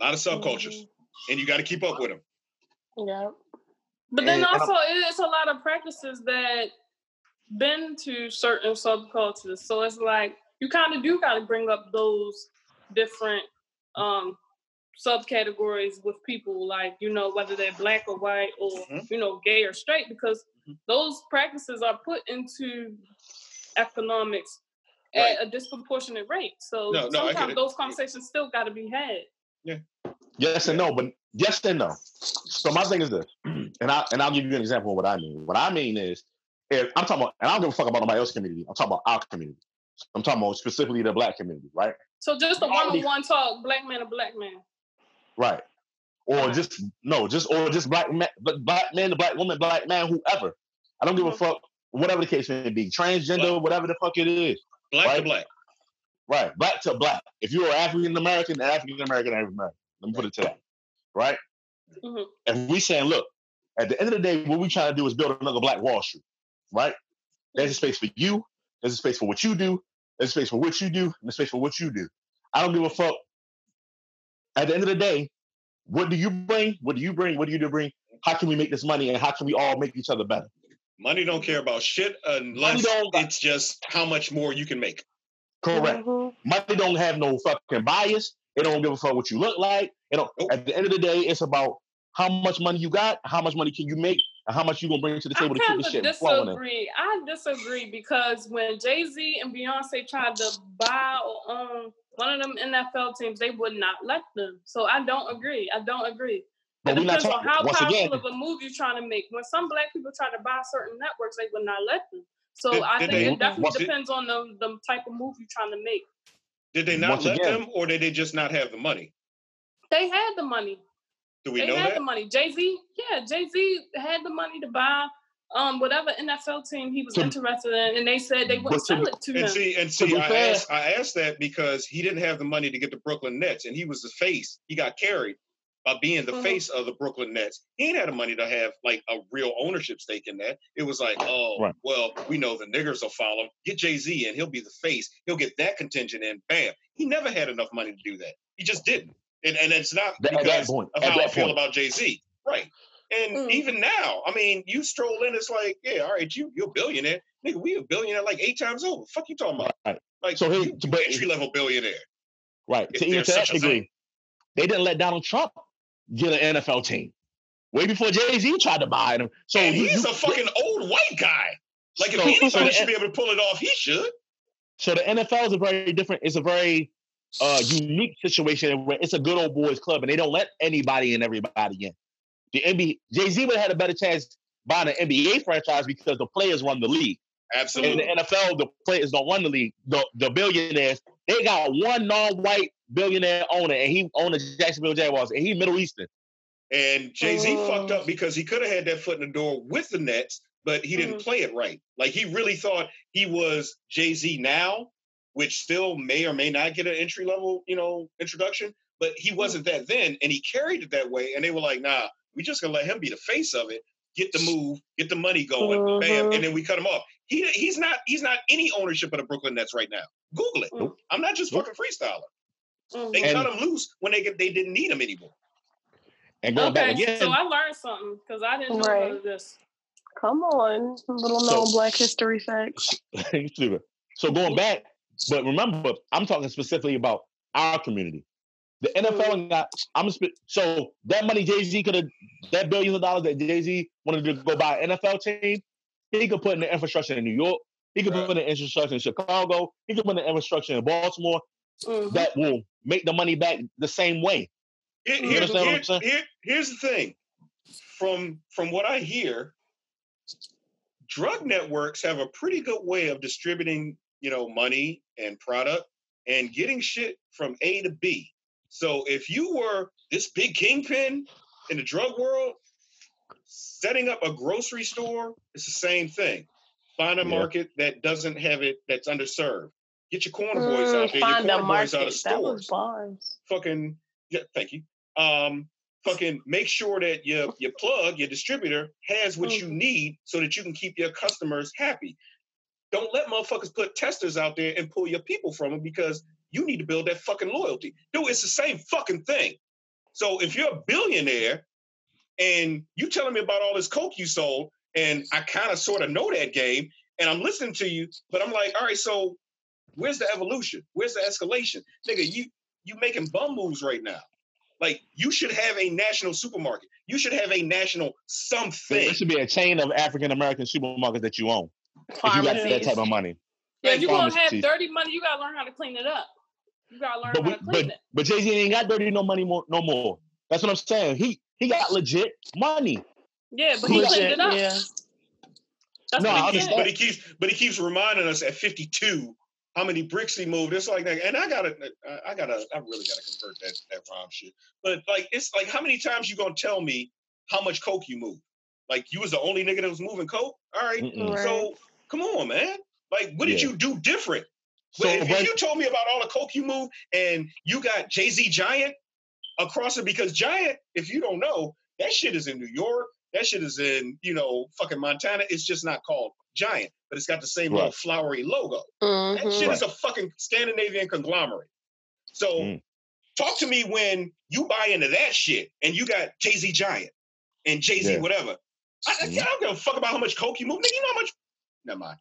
A lot of subcultures, mm-hmm. and you got to keep up with them. Yeah. But then and, also, and it's a lot of practices that been to certain subcultures. So it's like, you kind of do got to bring up those different um, subcategories with people, like, you know, whether they're black or white or, mm-hmm. you know, gay or straight, because mm-hmm. those practices are put into economics right. at a disproportionate rate. So no, no, sometimes those conversations still got to be had. Yeah. Yes and no, but yes and no. So my thing is this, and, I, and I'll give you an example of what I mean. What I mean is, if I'm talking about, and I don't give a fuck about nobody else's community, I'm talking about our community. I'm talking about specifically the black community, right? So just a one-on-one talk, black man to black man. Right. Or right. just, no, just, or just black man, black man to black woman, black man, whoever. I don't give a fuck, whatever the case may be. Transgender, black. Whatever the fuck it is. Black right? to black. Right, black to black. If you're African-American, African-American, African-American. Let me put it to that, right? Mm-hmm. And we saying, look, at the end of the day, what we trying to do is build another Black Wall Street, right? There's a space for you. There's a space for what you do. There's space for what you do, and there's space for what you do. I don't give a fuck. At the end of the day, what do you bring? What do you bring? What do you do bring? How can we make this money, and how can we all make each other better? Money don't care about shit unless it's just how much more you can make. Correct. Mm-hmm. Money don't have no fucking bias. It don't give a fuck what you look like. It don't, nope. At the end of the day, it's about how much money you got, how much money can you make, and how much you gonna bring to the table to keep this shit flowing. I disagree because when Jay-Z and Beyonce tried to buy or own one of them N F L teams, they would not let them. So I don't agree. I don't agree. But it depends on how powerful again, of a move you're trying to make. When some black people try to buy certain networks, they would not let them. So did, I did think they, it definitely what, depends did, on the, the type of move you're trying to make. Did they not let again, them, or did they just not have the money? They had the money. Do we they know had that? The money. Jay-Z, yeah, Jay-Z had the money to buy um, whatever N F L team he was to, interested in, and they said they wouldn't sell it to and him. See, and see, I asked, I asked that because he didn't have the money to get the Brooklyn Nets, and he was the face. He got carried by being the mm-hmm. face of the Brooklyn Nets. He ain't had the money to have, like, a real ownership stake in that. It was like, oh, right. well, we know the niggers will follow. Get Jay-Z in. He'll be the face. He'll get that contingent in. Bam. He never had enough money to do that. He just didn't. And, and it's not because of how I feel about Jay-Z. Right. And mm. even now, I mean, you stroll in, it's like, yeah, all right, you, you're a billionaire. Nigga, we a billionaire like eight times over. Fuck you talking about? Right. Like, so you, you entry-level billionaire. Right. To even to that degree, they didn't let Donald Trump get an N F L team. Way before Jay-Z tried to buy him. So and he's you, a fucking old white guy. Like, so, if anybody so should be able to pull it off, he should. So the N F L is a very different, it's a very... Uh, unique situation where it's a good old boys club and they don't let anybody and everybody in. The N B A, Jay-Z would have had a better chance buying an N B A franchise because the players run the league. Absolutely. In the N F L, the players don't run the league. The, the billionaires, they got one non-white billionaire owner and he owned the Jacksonville Jaguars and he Middle Eastern. And Jay-Z oh. fucked up because he could have had that foot in the door with the Nets, but he didn't mm. play it right. Like, he really thought he was Jay-Z now, which still may or may not get an entry-level, you know, introduction. But he wasn't that then, and he carried it that way. And they were like, nah, we just going to let him be the face of it, get the move, get the money going, mm-hmm. bam, and then we cut him off. He He's not He's not any ownership of the Brooklyn Nets right now. Google it. Mm-hmm. I'm not just fucking freestyling. Mm-hmm. They and cut him loose when they they didn't need him anymore. And going okay, back again. So I learned something, because I didn't right. know none of this. Come on, little known so, Black history facts. So going back, but remember, I'm talking specifically about our community. The N F L got I'm sp- so that money Jay-Z could have that billions of dollars that Jay-Z wanted to go buy an N F L team, he could put in the infrastructure in New York, he could right. put in the infrastructure in Chicago, he could put in the infrastructure in Baltimore mm-hmm. that will make the money back the same way. It, you here's, understand what I'm here, here, here's the thing. From from what I hear, drug networks have a pretty good way of distributing, you know, money and product and getting shit from A to B. So if you were this big kingpin in the drug world, setting up a grocery store, it's the same thing. Find a yeah. market that doesn't have it, that's underserved. Get your corner mm, boys out there. Find your corner boys out of stores. That was fucking, yeah, thank you. Um, fucking make sure that your your plug, your distributor, has what mm. you need so that you can keep your customers happy. Don't let motherfuckers put testers out there and pull your people from them, because you need to build that fucking loyalty. Dude, it's the same fucking thing. So if you're a billionaire and you telling me about all this coke you sold, and I kind of sort of know that game, and I'm listening to you, but I'm like, all right, so where's the evolution? Where's the escalation? Nigga, you you making bum moves right now. Like, you should have a national supermarket. You should have a national something. There should be a chain of African-American supermarkets that you own. Pharmacies. If you got that type of money. Yeah, if you're going to have dirty money, you got to learn how to clean it up. You got to learn but how we, to clean but, it. But Jay-Z ain't got dirty no money more, no more. That's what I'm saying. He he got legit money. Yeah, but he legit, cleaned it up. Yeah. That's no, what he keeps, but he keeps but he keeps reminding us at fifty-two how many bricks he moved. It's like, and I gotta, I gotta, I really gotta convert that that rhyme shit. But like, it's like, how many times you gonna tell me how much coke you moved? Like, you was the only nigga that was moving coke. All right, right. So come on, man. Like, what did yeah. you do different? So if, if you told me about all the coke you moved, and you got Jay-Z Giant across it, because Giant, if you don't know, that shit is in New York. That shit is in, you know, fucking Montana. It's just not called Giant, but it's got the same right. little flowery logo. Mm-hmm. That shit right. is a fucking Scandinavian conglomerate. So mm. talk to me when you buy into that shit and you got Jay-Z Giant and Jay-Z yeah. whatever. I, I, I don't give a fuck about how much coke you move. Nigga, you know how much... Never mind.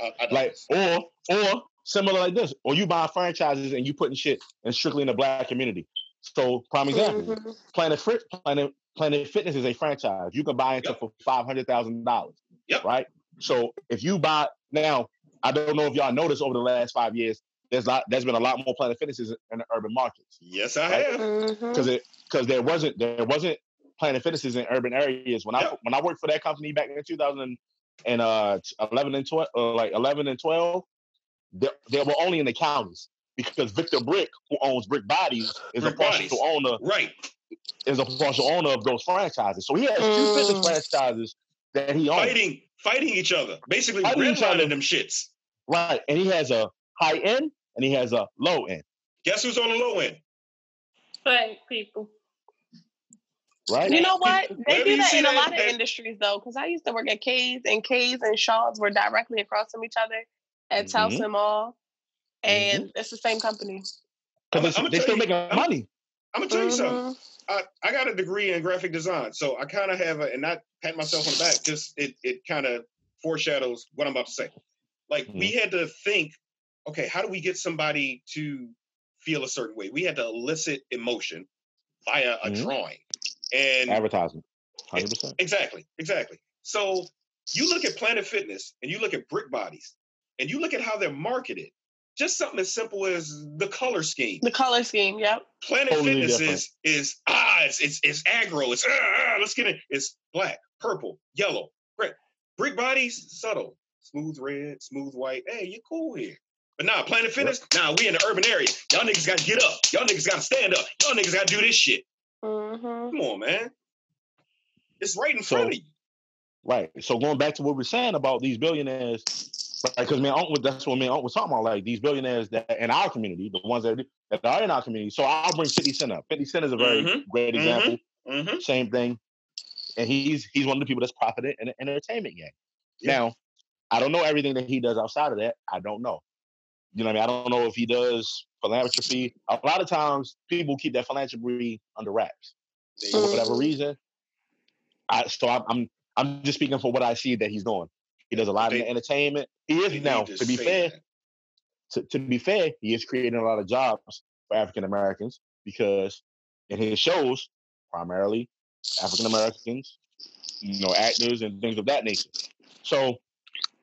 I, I like, or, or similar like this. Or you buy franchises and you putting shit and strictly in the black community. So, prime example, mm-hmm. Planet Fritz, Planet... Planet Fitness is a franchise. You can buy into yep. for five hundred thousand dollars, yep. right? So if you buy, now, I don't know if y'all noticed over the last five years, there's lot, there's been a lot more Planet Fitnesses in the urban markets. Yes, I right? have. Because mm-hmm. there wasn't there wasn't Planet Fitnesses in urban areas. When yep. I when I worked for that company back in two thousand eleven and twelve, uh, like eleven and twelve, they, they were only in the counties, because Victor Brick, who owns Brick Bodies, is Brick a partial Bodies. owner. Right. Is a partial owner of those franchises. So he has two mm. business franchises that he owns. Fighting, fighting each other. Basically redlining them shits. Right. And he has a high end and he has a low end. Guess who's on the low end? Black people. Right. You know what? They do that in a lot of industries though, because I used to work at K's, and K's and Shaw's were directly across from each other at mm-hmm. Towson Mall. And mm-hmm. it's the same company. Because they're still making money. I'm gonna tell you something. I, I got a degree in graphic design, so I kind of have a, and not pat myself on the back, just it it kind of foreshadows what I'm about to say. Like, mm-hmm. we had to think, okay, how do we get somebody to feel a certain way? We had to elicit emotion via a mm-hmm. drawing. And advertising. one hundred percent. Exactly, exactly. So you look at Planet Fitness and you look at Brick Bodies and you look at how they're marketed. Just something as simple as the color scheme. The color scheme, yep. Planet totally Fitness different. is is ah, it's it's, it's aggro. It's uh, uh, let's get it. It's black, purple, yellow, red. Brick Bodies, subtle, smooth red, smooth white. Hey, you're cool here. But nah, Planet Fitness, nah, we in the urban area. Y'all niggas gotta get up. Y'all niggas gotta stand up. Y'all niggas gotta do this shit. Mm-hmm. Come on, man. It's right in so, front of you. Right. So going back to what we're saying about these billionaires. Because right, man, that's what me and Uncle was talking about. Like, these billionaires that in our community, the ones that, that are in our community. So I'll bring fifty Cent up. fifty Cent is a very mm-hmm. great example. Mm-hmm. Same thing. And he's he's one of the people that's profited in the entertainment game. Yeah. Now, I don't know everything that he does outside of that. I don't know. You know what I mean? I don't know if he does philanthropy. A lot of times, people keep that philanthropy under wraps. They, for whatever reason. I, so I'm, I'm I'm just speaking for what I see that he's doing. He does a lot they, of entertainment. He is now, to be fair, to, to be fair, he is creating a lot of jobs for African Americans, because in his shows, primarily African Americans, you know, actors and things of that nature. So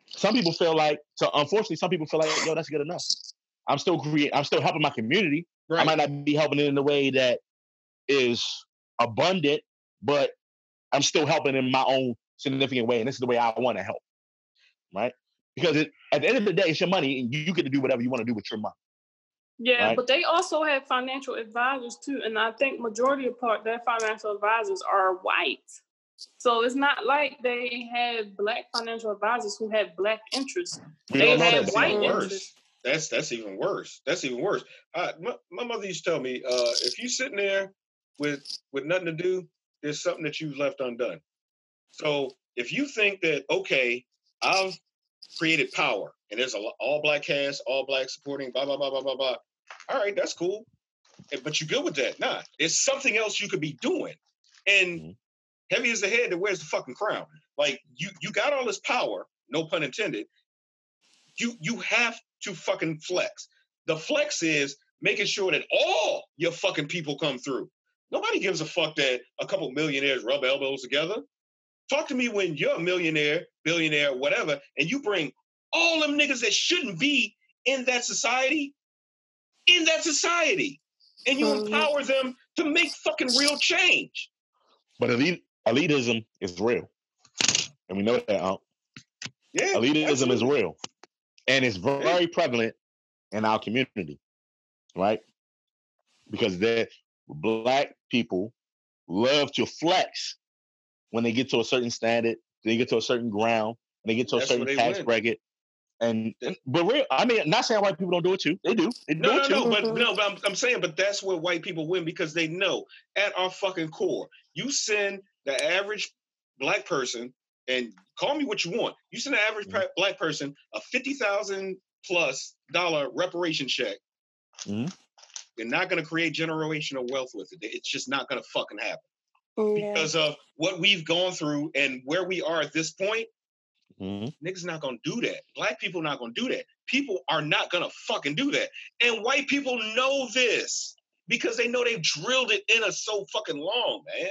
some people feel like, so unfortunately, some people feel like, yo, that's good enough. I'm still creating, I'm still helping my community. Right. I might not be helping it in a way that is abundant, but I'm still helping in my own significant way, and this is the way I want to help. Right? Because it, at the end of the day, it's your money, and you get to do whatever you want to do with your money. Yeah, right? But they also have financial advisors, too. And I think majority of part, their financial advisors are white. So it's not like they have black financial advisors who have black interests. We they have white interests. that's that's even worse. That's even worse. I, my, my mother used to tell me, uh, if you're sitting there with with nothing to do, there's something that you've left undone. So if you think that, okay, I've created power, and there's a all black cast, all black supporting, blah blah blah blah blah blah. All right, that's cool, but you good with that? Nah, there's something else you could be doing. And mm-hmm. heavy is the head that wears the fucking crown. Like you, you got all this power, no pun intended. You you have to fucking flex. The flex is making sure that all your fucking people come through. Nobody gives a fuck that a couple millionaires rub elbows together. Talk to me when you're a millionaire, billionaire, whatever, and you bring all them niggas that shouldn't be in that society, in that society, and you empower them to make fucking real change. But elite, elitism is real, and we know that out. Yeah, elitism absolutely. is real, and it's very yeah. prevalent in our community, right? Because they're black people love to flex when they get to a certain standard, they get to a certain ground, and they get to a That's certain tax win. bracket. And, and but real, I mean, I'm not saying white people don't do it too. They do. They no, do no, it no. Too. But no, but I'm, I'm saying, but that's where white people win because they know at our fucking core, you send the average black person, and call me what you want. You send the average mm-hmm. black person a fifty thousand plus dollar reparation check. Mm-hmm. They're not going to create generational wealth with it. It's just not going to fucking happen mm-hmm. because of what we've gone through and where we are at this point. Mm-hmm. Niggas not gonna do that. Black people not gonna do that. People are not gonna fucking do that. And white people know this because they know they've drilled it in us so fucking long, man.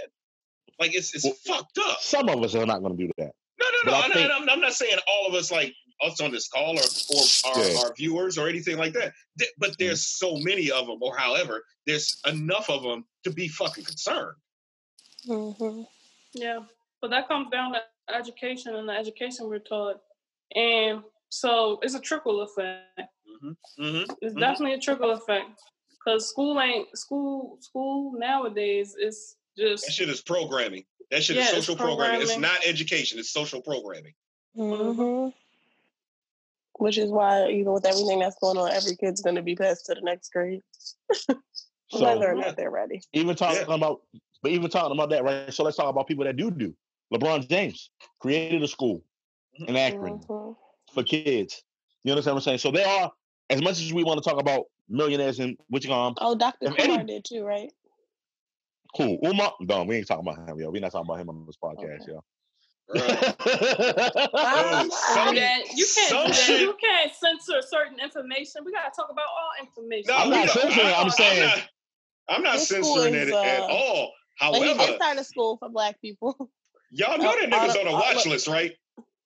Like it's it's well, fucked up. Some of us are not gonna do that. No, no, no. I I, think... I'm, I'm not saying all of us, like us on this call, or, or our, yeah. our viewers or anything like that. But there's mm-hmm. so many of them, or however, there's enough of them to be fucking concerned. Mm-hmm. Yeah, but that comes down to education and the education we're taught, and so it's a trickle effect. Mm-hmm. Mm-hmm. It's mm-hmm. definitely a trickle effect because school ain't school. School nowadays is just that shit is programming. That shit yeah, is social it's programming. programming. It's not education. It's social programming. Mm-hmm. Which is why, even with everything that's going on, every kid's going to be passed to the next grade, whether so, or not they're ready. Even talking yeah. about, but even talking about that, right? So let's talk about people that do do. LeBron James created a school in Akron mm-hmm. for kids. You understand what I'm saying? So there are, as much as we want to talk about millionaires and what you call them. Oh, Doctor Kumar did too, right? Cool. Umar, no, we ain't talking about him, yo. We're not talking about him on this podcast, okay. yo. Right. some, you can't shit. You can't censor certain information. We gotta talk about all information. No, I'm not censoring. I'm saying I'm not, I'm not censoring is, it uh, at all. However, it's not a school for black people. Y'all know that nigga's on a watch list, right?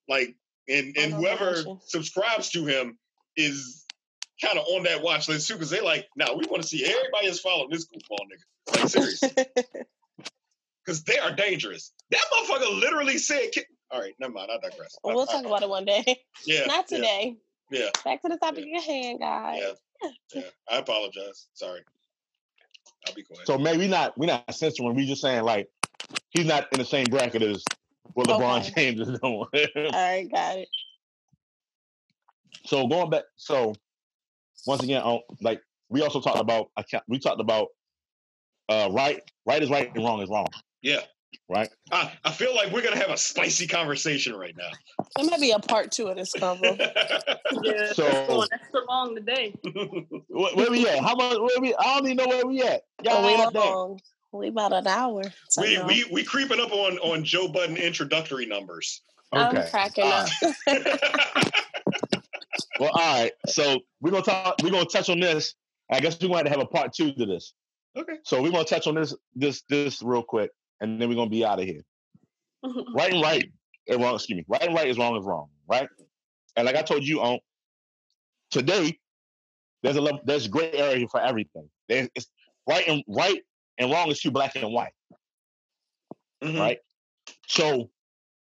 Like, and, and whoever subscribes to him is kind of on that watch list, too, because they like, nah, we want to see everybody that's following this goofball nigga. Like, seriously. Because they are dangerous. That motherfucker literally said, all right, never mind, I digress. Well, we'll I, talk I, about it one day. Yeah. Not today. Yeah. Back to the topic yeah. at hand, guys. Yeah. yeah. I apologize. Sorry. I'll be quiet. So, man, we're not, we're not censoring. We're just saying, like, he's not in the same bracket as what LeBron okay. James is doing. All right, got it. So going back, so once again, on, like we also talked about, we talked about uh, right, right is right and wrong is wrong. Yeah, right. I, I feel like we're gonna have a spicy conversation right now. It might be a part two of this combo. yeah, so that's going extra long today. Where, where we at? How much? Where we? I don't even know where we at. Y'all ain't up there. We about an hour. So we, we we creeping up on, on Joe Budden introductory numbers. Okay. I'm cracking all up. Right. Well, all right. So we're gonna talk. We're gonna touch on this. I guess we're gonna have to have a part two to this. Okay. So we're gonna touch on this this this real quick, and then we're gonna be out of here. Right and right is wrong. Excuse me. Right and right is wrong is wrong. Right. And like I told you on um, today, there's a level, there's a gray area for everything. There's it's right and right. And wrong is too black and white, mm-hmm. right? So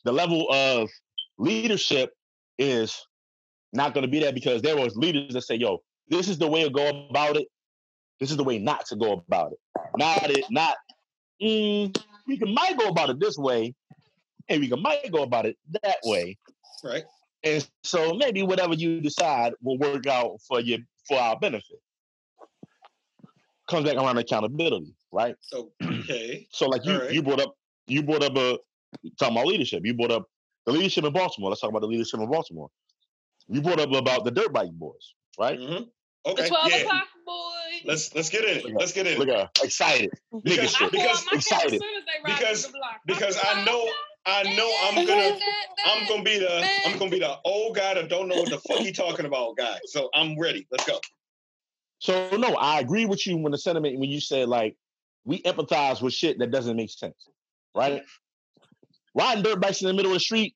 the level of leadership is not going to be there because there was leaders that say, yo, this is the way to go about it. This is the way not to go about it. Not it, not, mm, we can might go about it this way and we can might go about it that way. Right. And so maybe whatever you decide will work out for your for our benefit. Comes back around accountability, right? So okay. So like you, right. you brought up you brought up a talking about leadership. You brought up the leadership in Baltimore. Let's talk about the leadership in Baltimore. You brought up about the dirt bike boys, right? Mm-hmm. Okay. The twelve yeah. o'clock boys. Let's let's get in it. Let's get in it. Look out. Excited. Because, because, because excited. Because, because I know I know I'm gonna I'm gonna be the I'm gonna be the old guy that don't know what the fuck he talking about guy. So I'm ready. Let's go. So no, I agree with you when the sentiment when you said like we empathize with shit that doesn't make sense, right? Riding dirt bikes in the middle of the street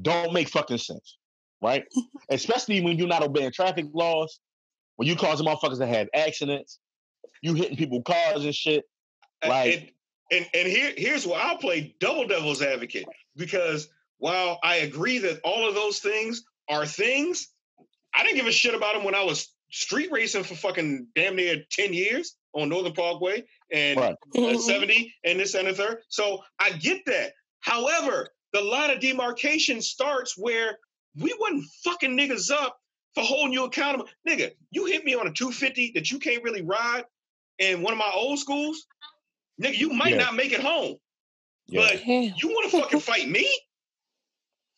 don't make fucking sense, right? Especially when you're not obeying traffic laws, when you causing motherfuckers to have accidents, you hitting people's cars and shit, like. And, and, and here here's where I play double devil's advocate, because while I agree that all of those things are things, I didn't give a shit about them when I was street racing for fucking damn near ten years on Northern Parkway and right. seventy and this and the third. So I get that. However, the line of demarcation starts where we wasn't fucking niggas up for holding you accountable. Nigga, you hit me on a two fifty that you can't really ride in one of my old schools. Nigga, you might yeah. not make it home. Yeah. But yeah. you want to fucking fight me?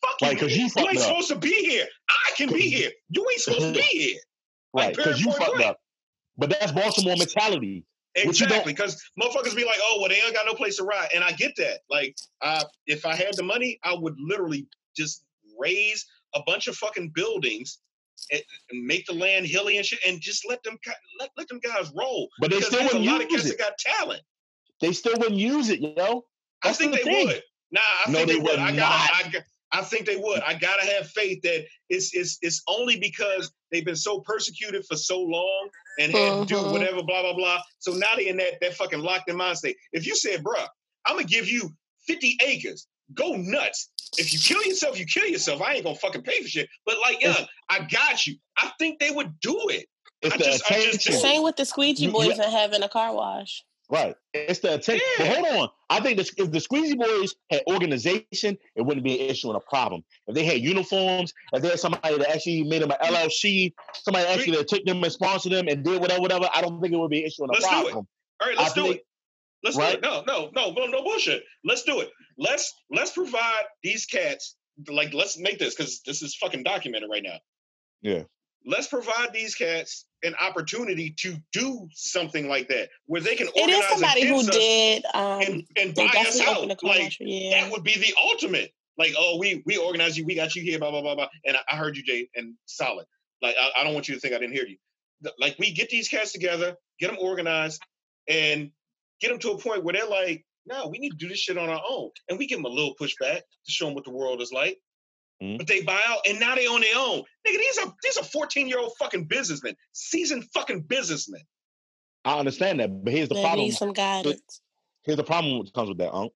Fucking right, you, you fucked ain't up. Supposed to be here. I can be here. You ain't supposed to be here. Right, because like you fucked up. But that's Baltimore mentality. Exactly, because motherfuckers be like, oh, well, they ain't got no place to ride. And I get that. Like, uh, if I had the money, I would literally just raise a bunch of fucking buildings and, and make the land hilly and shit and just let them let, let them guys roll. But they still wouldn't use it. Because there's a lot of cats that got talent. They still wouldn't use it, you know? That's I think the they thing. would. Nah, I no, think they, they would. I gotta, I got. I think they would. I gotta have faith that it's it's it's only because they've been so persecuted for so long and had uh-huh. to do whatever, blah, blah, blah. So now they in that that fucking locked in mind state. If you said, bruh, I'm gonna give you fifty acres, go nuts. If you kill yourself, you kill yourself. I ain't gonna fucking pay for shit. But like, yeah, it's, I got you. I think they would do it. It's I the just, attention. I just, same with the squeegee boys yeah. and having a car wash. Right. It's the attention. Yeah. But hold on. I think this, if the Squeezy Boys had organization, it wouldn't be an issue and a problem. If they had uniforms, if they had somebody that actually made them an L L C, somebody actually that took them and sponsored them and did whatever, whatever, I don't think it would be an issue and a let's problem. All right, let's I do think, it. Let's right? do it. No, no, no, no, no bullshit. Let's do it. Let's let's provide these cats, like, let's make this, because this is fucking documented right now. Yeah. Let's provide these cats an opportunity to do something like that, where they can organize. It is somebody who did um, and, and buy us out. Like yeah. that would be the ultimate. Like, oh, we we organize you, we got you here, blah blah blah blah. And I, I heard you, Jay, and solid. Like, I, I don't want you to think I didn't hear you. Like, we get these cats together, get them organized, and get them to a point where they're like, no, we need to do this shit on our own, and we give them a little pushback to show them what the world is like. But they buy out, and now they on their own. Nigga, these are these are fourteen-year-old fucking businessmen, seasoned fucking businessmen. I understand that, but here's the they problem. Need some guidance. Here's the problem that comes with that, Unc.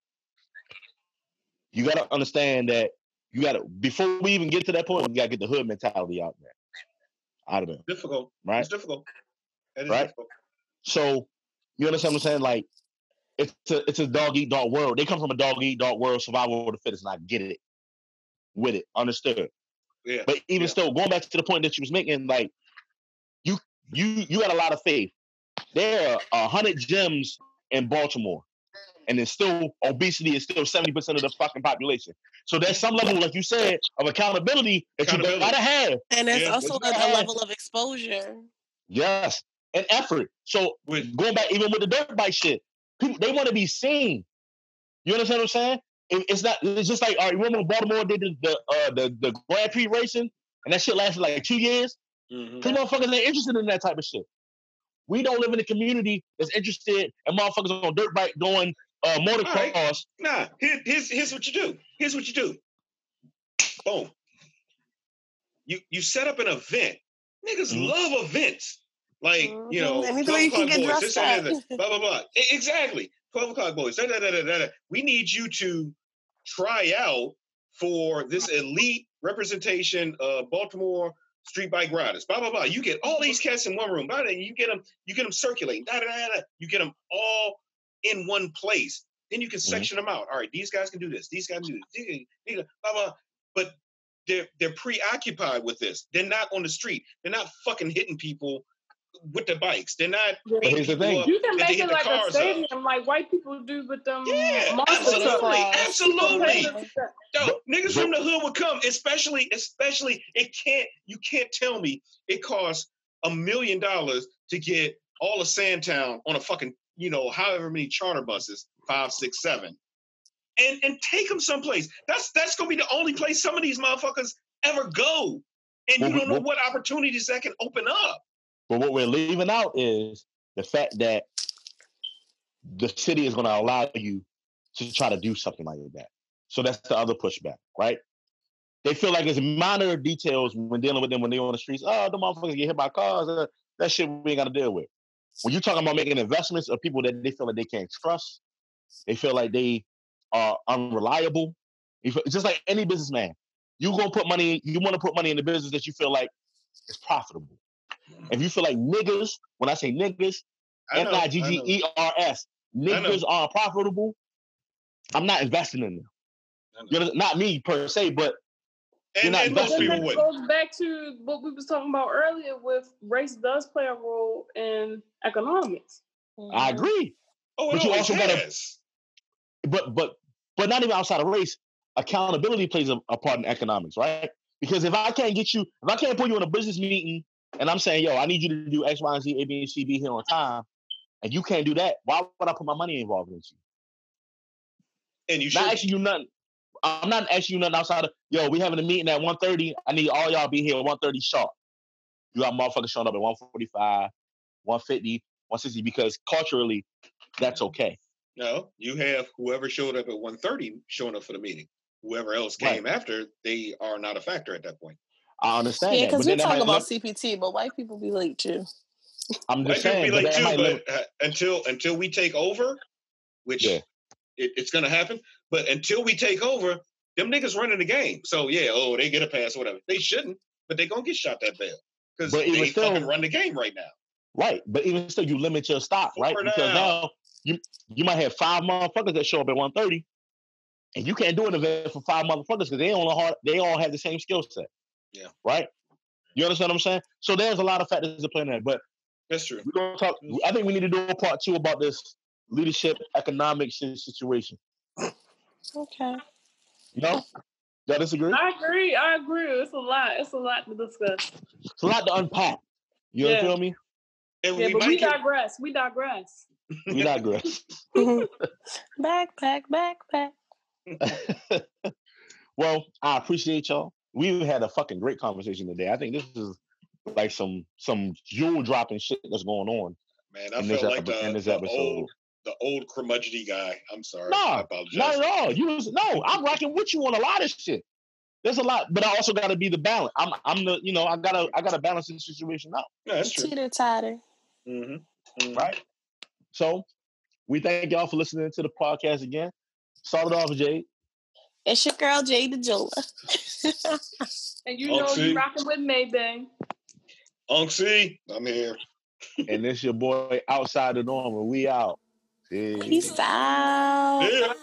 You got to understand that you got to before we even get to that point, we got to get the hood mentality out there, out of there. Difficult, right? It's difficult. It is right? difficult. So you understand what I'm saying? Like it's a, it's a dog eat dog world. They come from a dog eat dog world, survival of the fittest, and I get it. With it, understood. Yeah. But even yeah. still, going back to the point that you was making, like you, you, you had a lot of faith. There are a hundred gyms in Baltimore, and it's still obesity is still seventy percent of the fucking population. So there's some level, like you said, of accountability that accountability. you gotta have, and there's yeah. also a, a level of exposure. Yes, and effort. So with, going back, even with the dirt bike shit, people they want to be seen. You understand what I'm saying? It's not. It's just like, all right, remember Baltimore did the the, uh, the the Grand Prix racing, and that shit lasted like two years. Mm-hmm. Cause motherfuckers ain't interested in that type of shit. We don't live in a community that's interested in motherfuckers on dirt bike doing uh, motocross. Right. Nah, here, here's here's what you do. Here's what you do. Boom. You you set up an event. Niggas mm-hmm. love events. Like mm-hmm. you know, twelve o'clock boys. This and that. Blah blah blah. Exactly. twelve o'clock boys, da, da, da, da, da. We need you to try out for this elite representation of Baltimore street bike riders, blah, blah, blah. You get all these cats in one room, blah, blah, you get them, you get them circulating, da, da, da, da. You get them all in one place. Then you can section mm-hmm. them out. All right, these guys can do this. These guys can do this. These, these, blah, blah. But they're they're preoccupied with this. They're not on the street. They're not fucking hitting people with the bikes. They're not. Yeah, here's the thing. You can make it like a stadium, up. like white people do with them. Yeah, absolutely, absolutely. Yo, niggas from the hood would come, especially, especially. It can't. You can't tell me it costs a million dollars to get all of Sandtown on a fucking, you know, however many charter buses, five, six, seven, and and take them someplace. That's that's gonna be the only place some of these motherfuckers ever go, and you don't know what opportunities that can open up. But what we're leaving out is the fact that the city is going to allow you to try to do something like that. So that's the other pushback, right? They feel like it's minor details when dealing with them when they're on the streets. Oh, the motherfuckers get hit by cars. Uh, that shit we ain't got to deal with. When you're talking about making investments of people that they feel like they can't trust, they feel like they are unreliable. You feel, just like any businessman, you gonna put money. You want to put money in the business that you feel like is profitable. If you feel like niggas, when I say niggas, N I G G E R S, niggas are unprofitable, I'm not investing in them. You're not me per se, but and, you're not investing in them. It goes back to what we was talking about earlier with race does play a role in economics. I agree. Oh, but you also gotta, but but but not even outside of race, accountability plays a, a part in economics, right? Because if I can't get you, if I can't put you in a business meeting, and I'm saying, yo, I need you to do X, Y, and Z, A, B, and C, be here on time, and you can't do that, why would I put my money involved in you? And you should. Not asking you nothing. I'm not asking you nothing outside of, yo, we having a meeting at one thirty. I need all y'all to be here at one thirty sharp. You got motherfuckers showing up at one forty-five, one fifty, one sixty, because culturally, that's okay. No, you have whoever showed up at one thirty showing up for the meeting. Whoever else came right after, they are not a factor at that point. I understand yeah, that. Yeah, because we're talking about look, C P T, but white people be late too. I'm just white saying. White people be late but too, but uh, until, until we take over, which yeah. it, it's going to happen, but until we take over, them niggas running the game. So yeah, oh, they get a pass or whatever. They shouldn't, but they're going to get shot that bad because they still, fucking run the game right now. Right, but even still, you limit your stock, right? For because now, now you, you might have five motherfuckers that show up at one thirty, and you can't do an event for five motherfuckers because they, they all have the same skill set. Yeah. Right? You understand what I'm saying? So there's a lot of factors that play in that. But that's true. We're gonna talk, I think we need to do a part two about this leadership economics situation. Okay. No? Y'all disagree? I agree. I agree. It's a lot. It's a lot to discuss. It's a lot to unpack. You yeah. feel me? And yeah, we, but we digress. Get... we digress. We digress. Backpack, backpack. Well, I appreciate y'all. We had a fucking great conversation today. I think this is like some some jewel dropping shit that's going on. Man, I feel like the, the old the old curmudgeon guy. I'm sorry. No, I apologize. Not at all. You was, no, I'm rocking with you on a lot of shit. There's a lot, but I also got to be the balance. I'm I'm the you know I gotta I gotta balance this situation out. Yeah, that's true. Teeter totter. Mm-hmm. Mm-hmm. Right. So we thank y'all for listening to the podcast again. Start it off, Jade. It's your girl, Jay DeJola. And you know you're rocking with Maybang. Unc C, I'm here. And it's your boy, Outside the Normal. We out. Peace out. Yeah.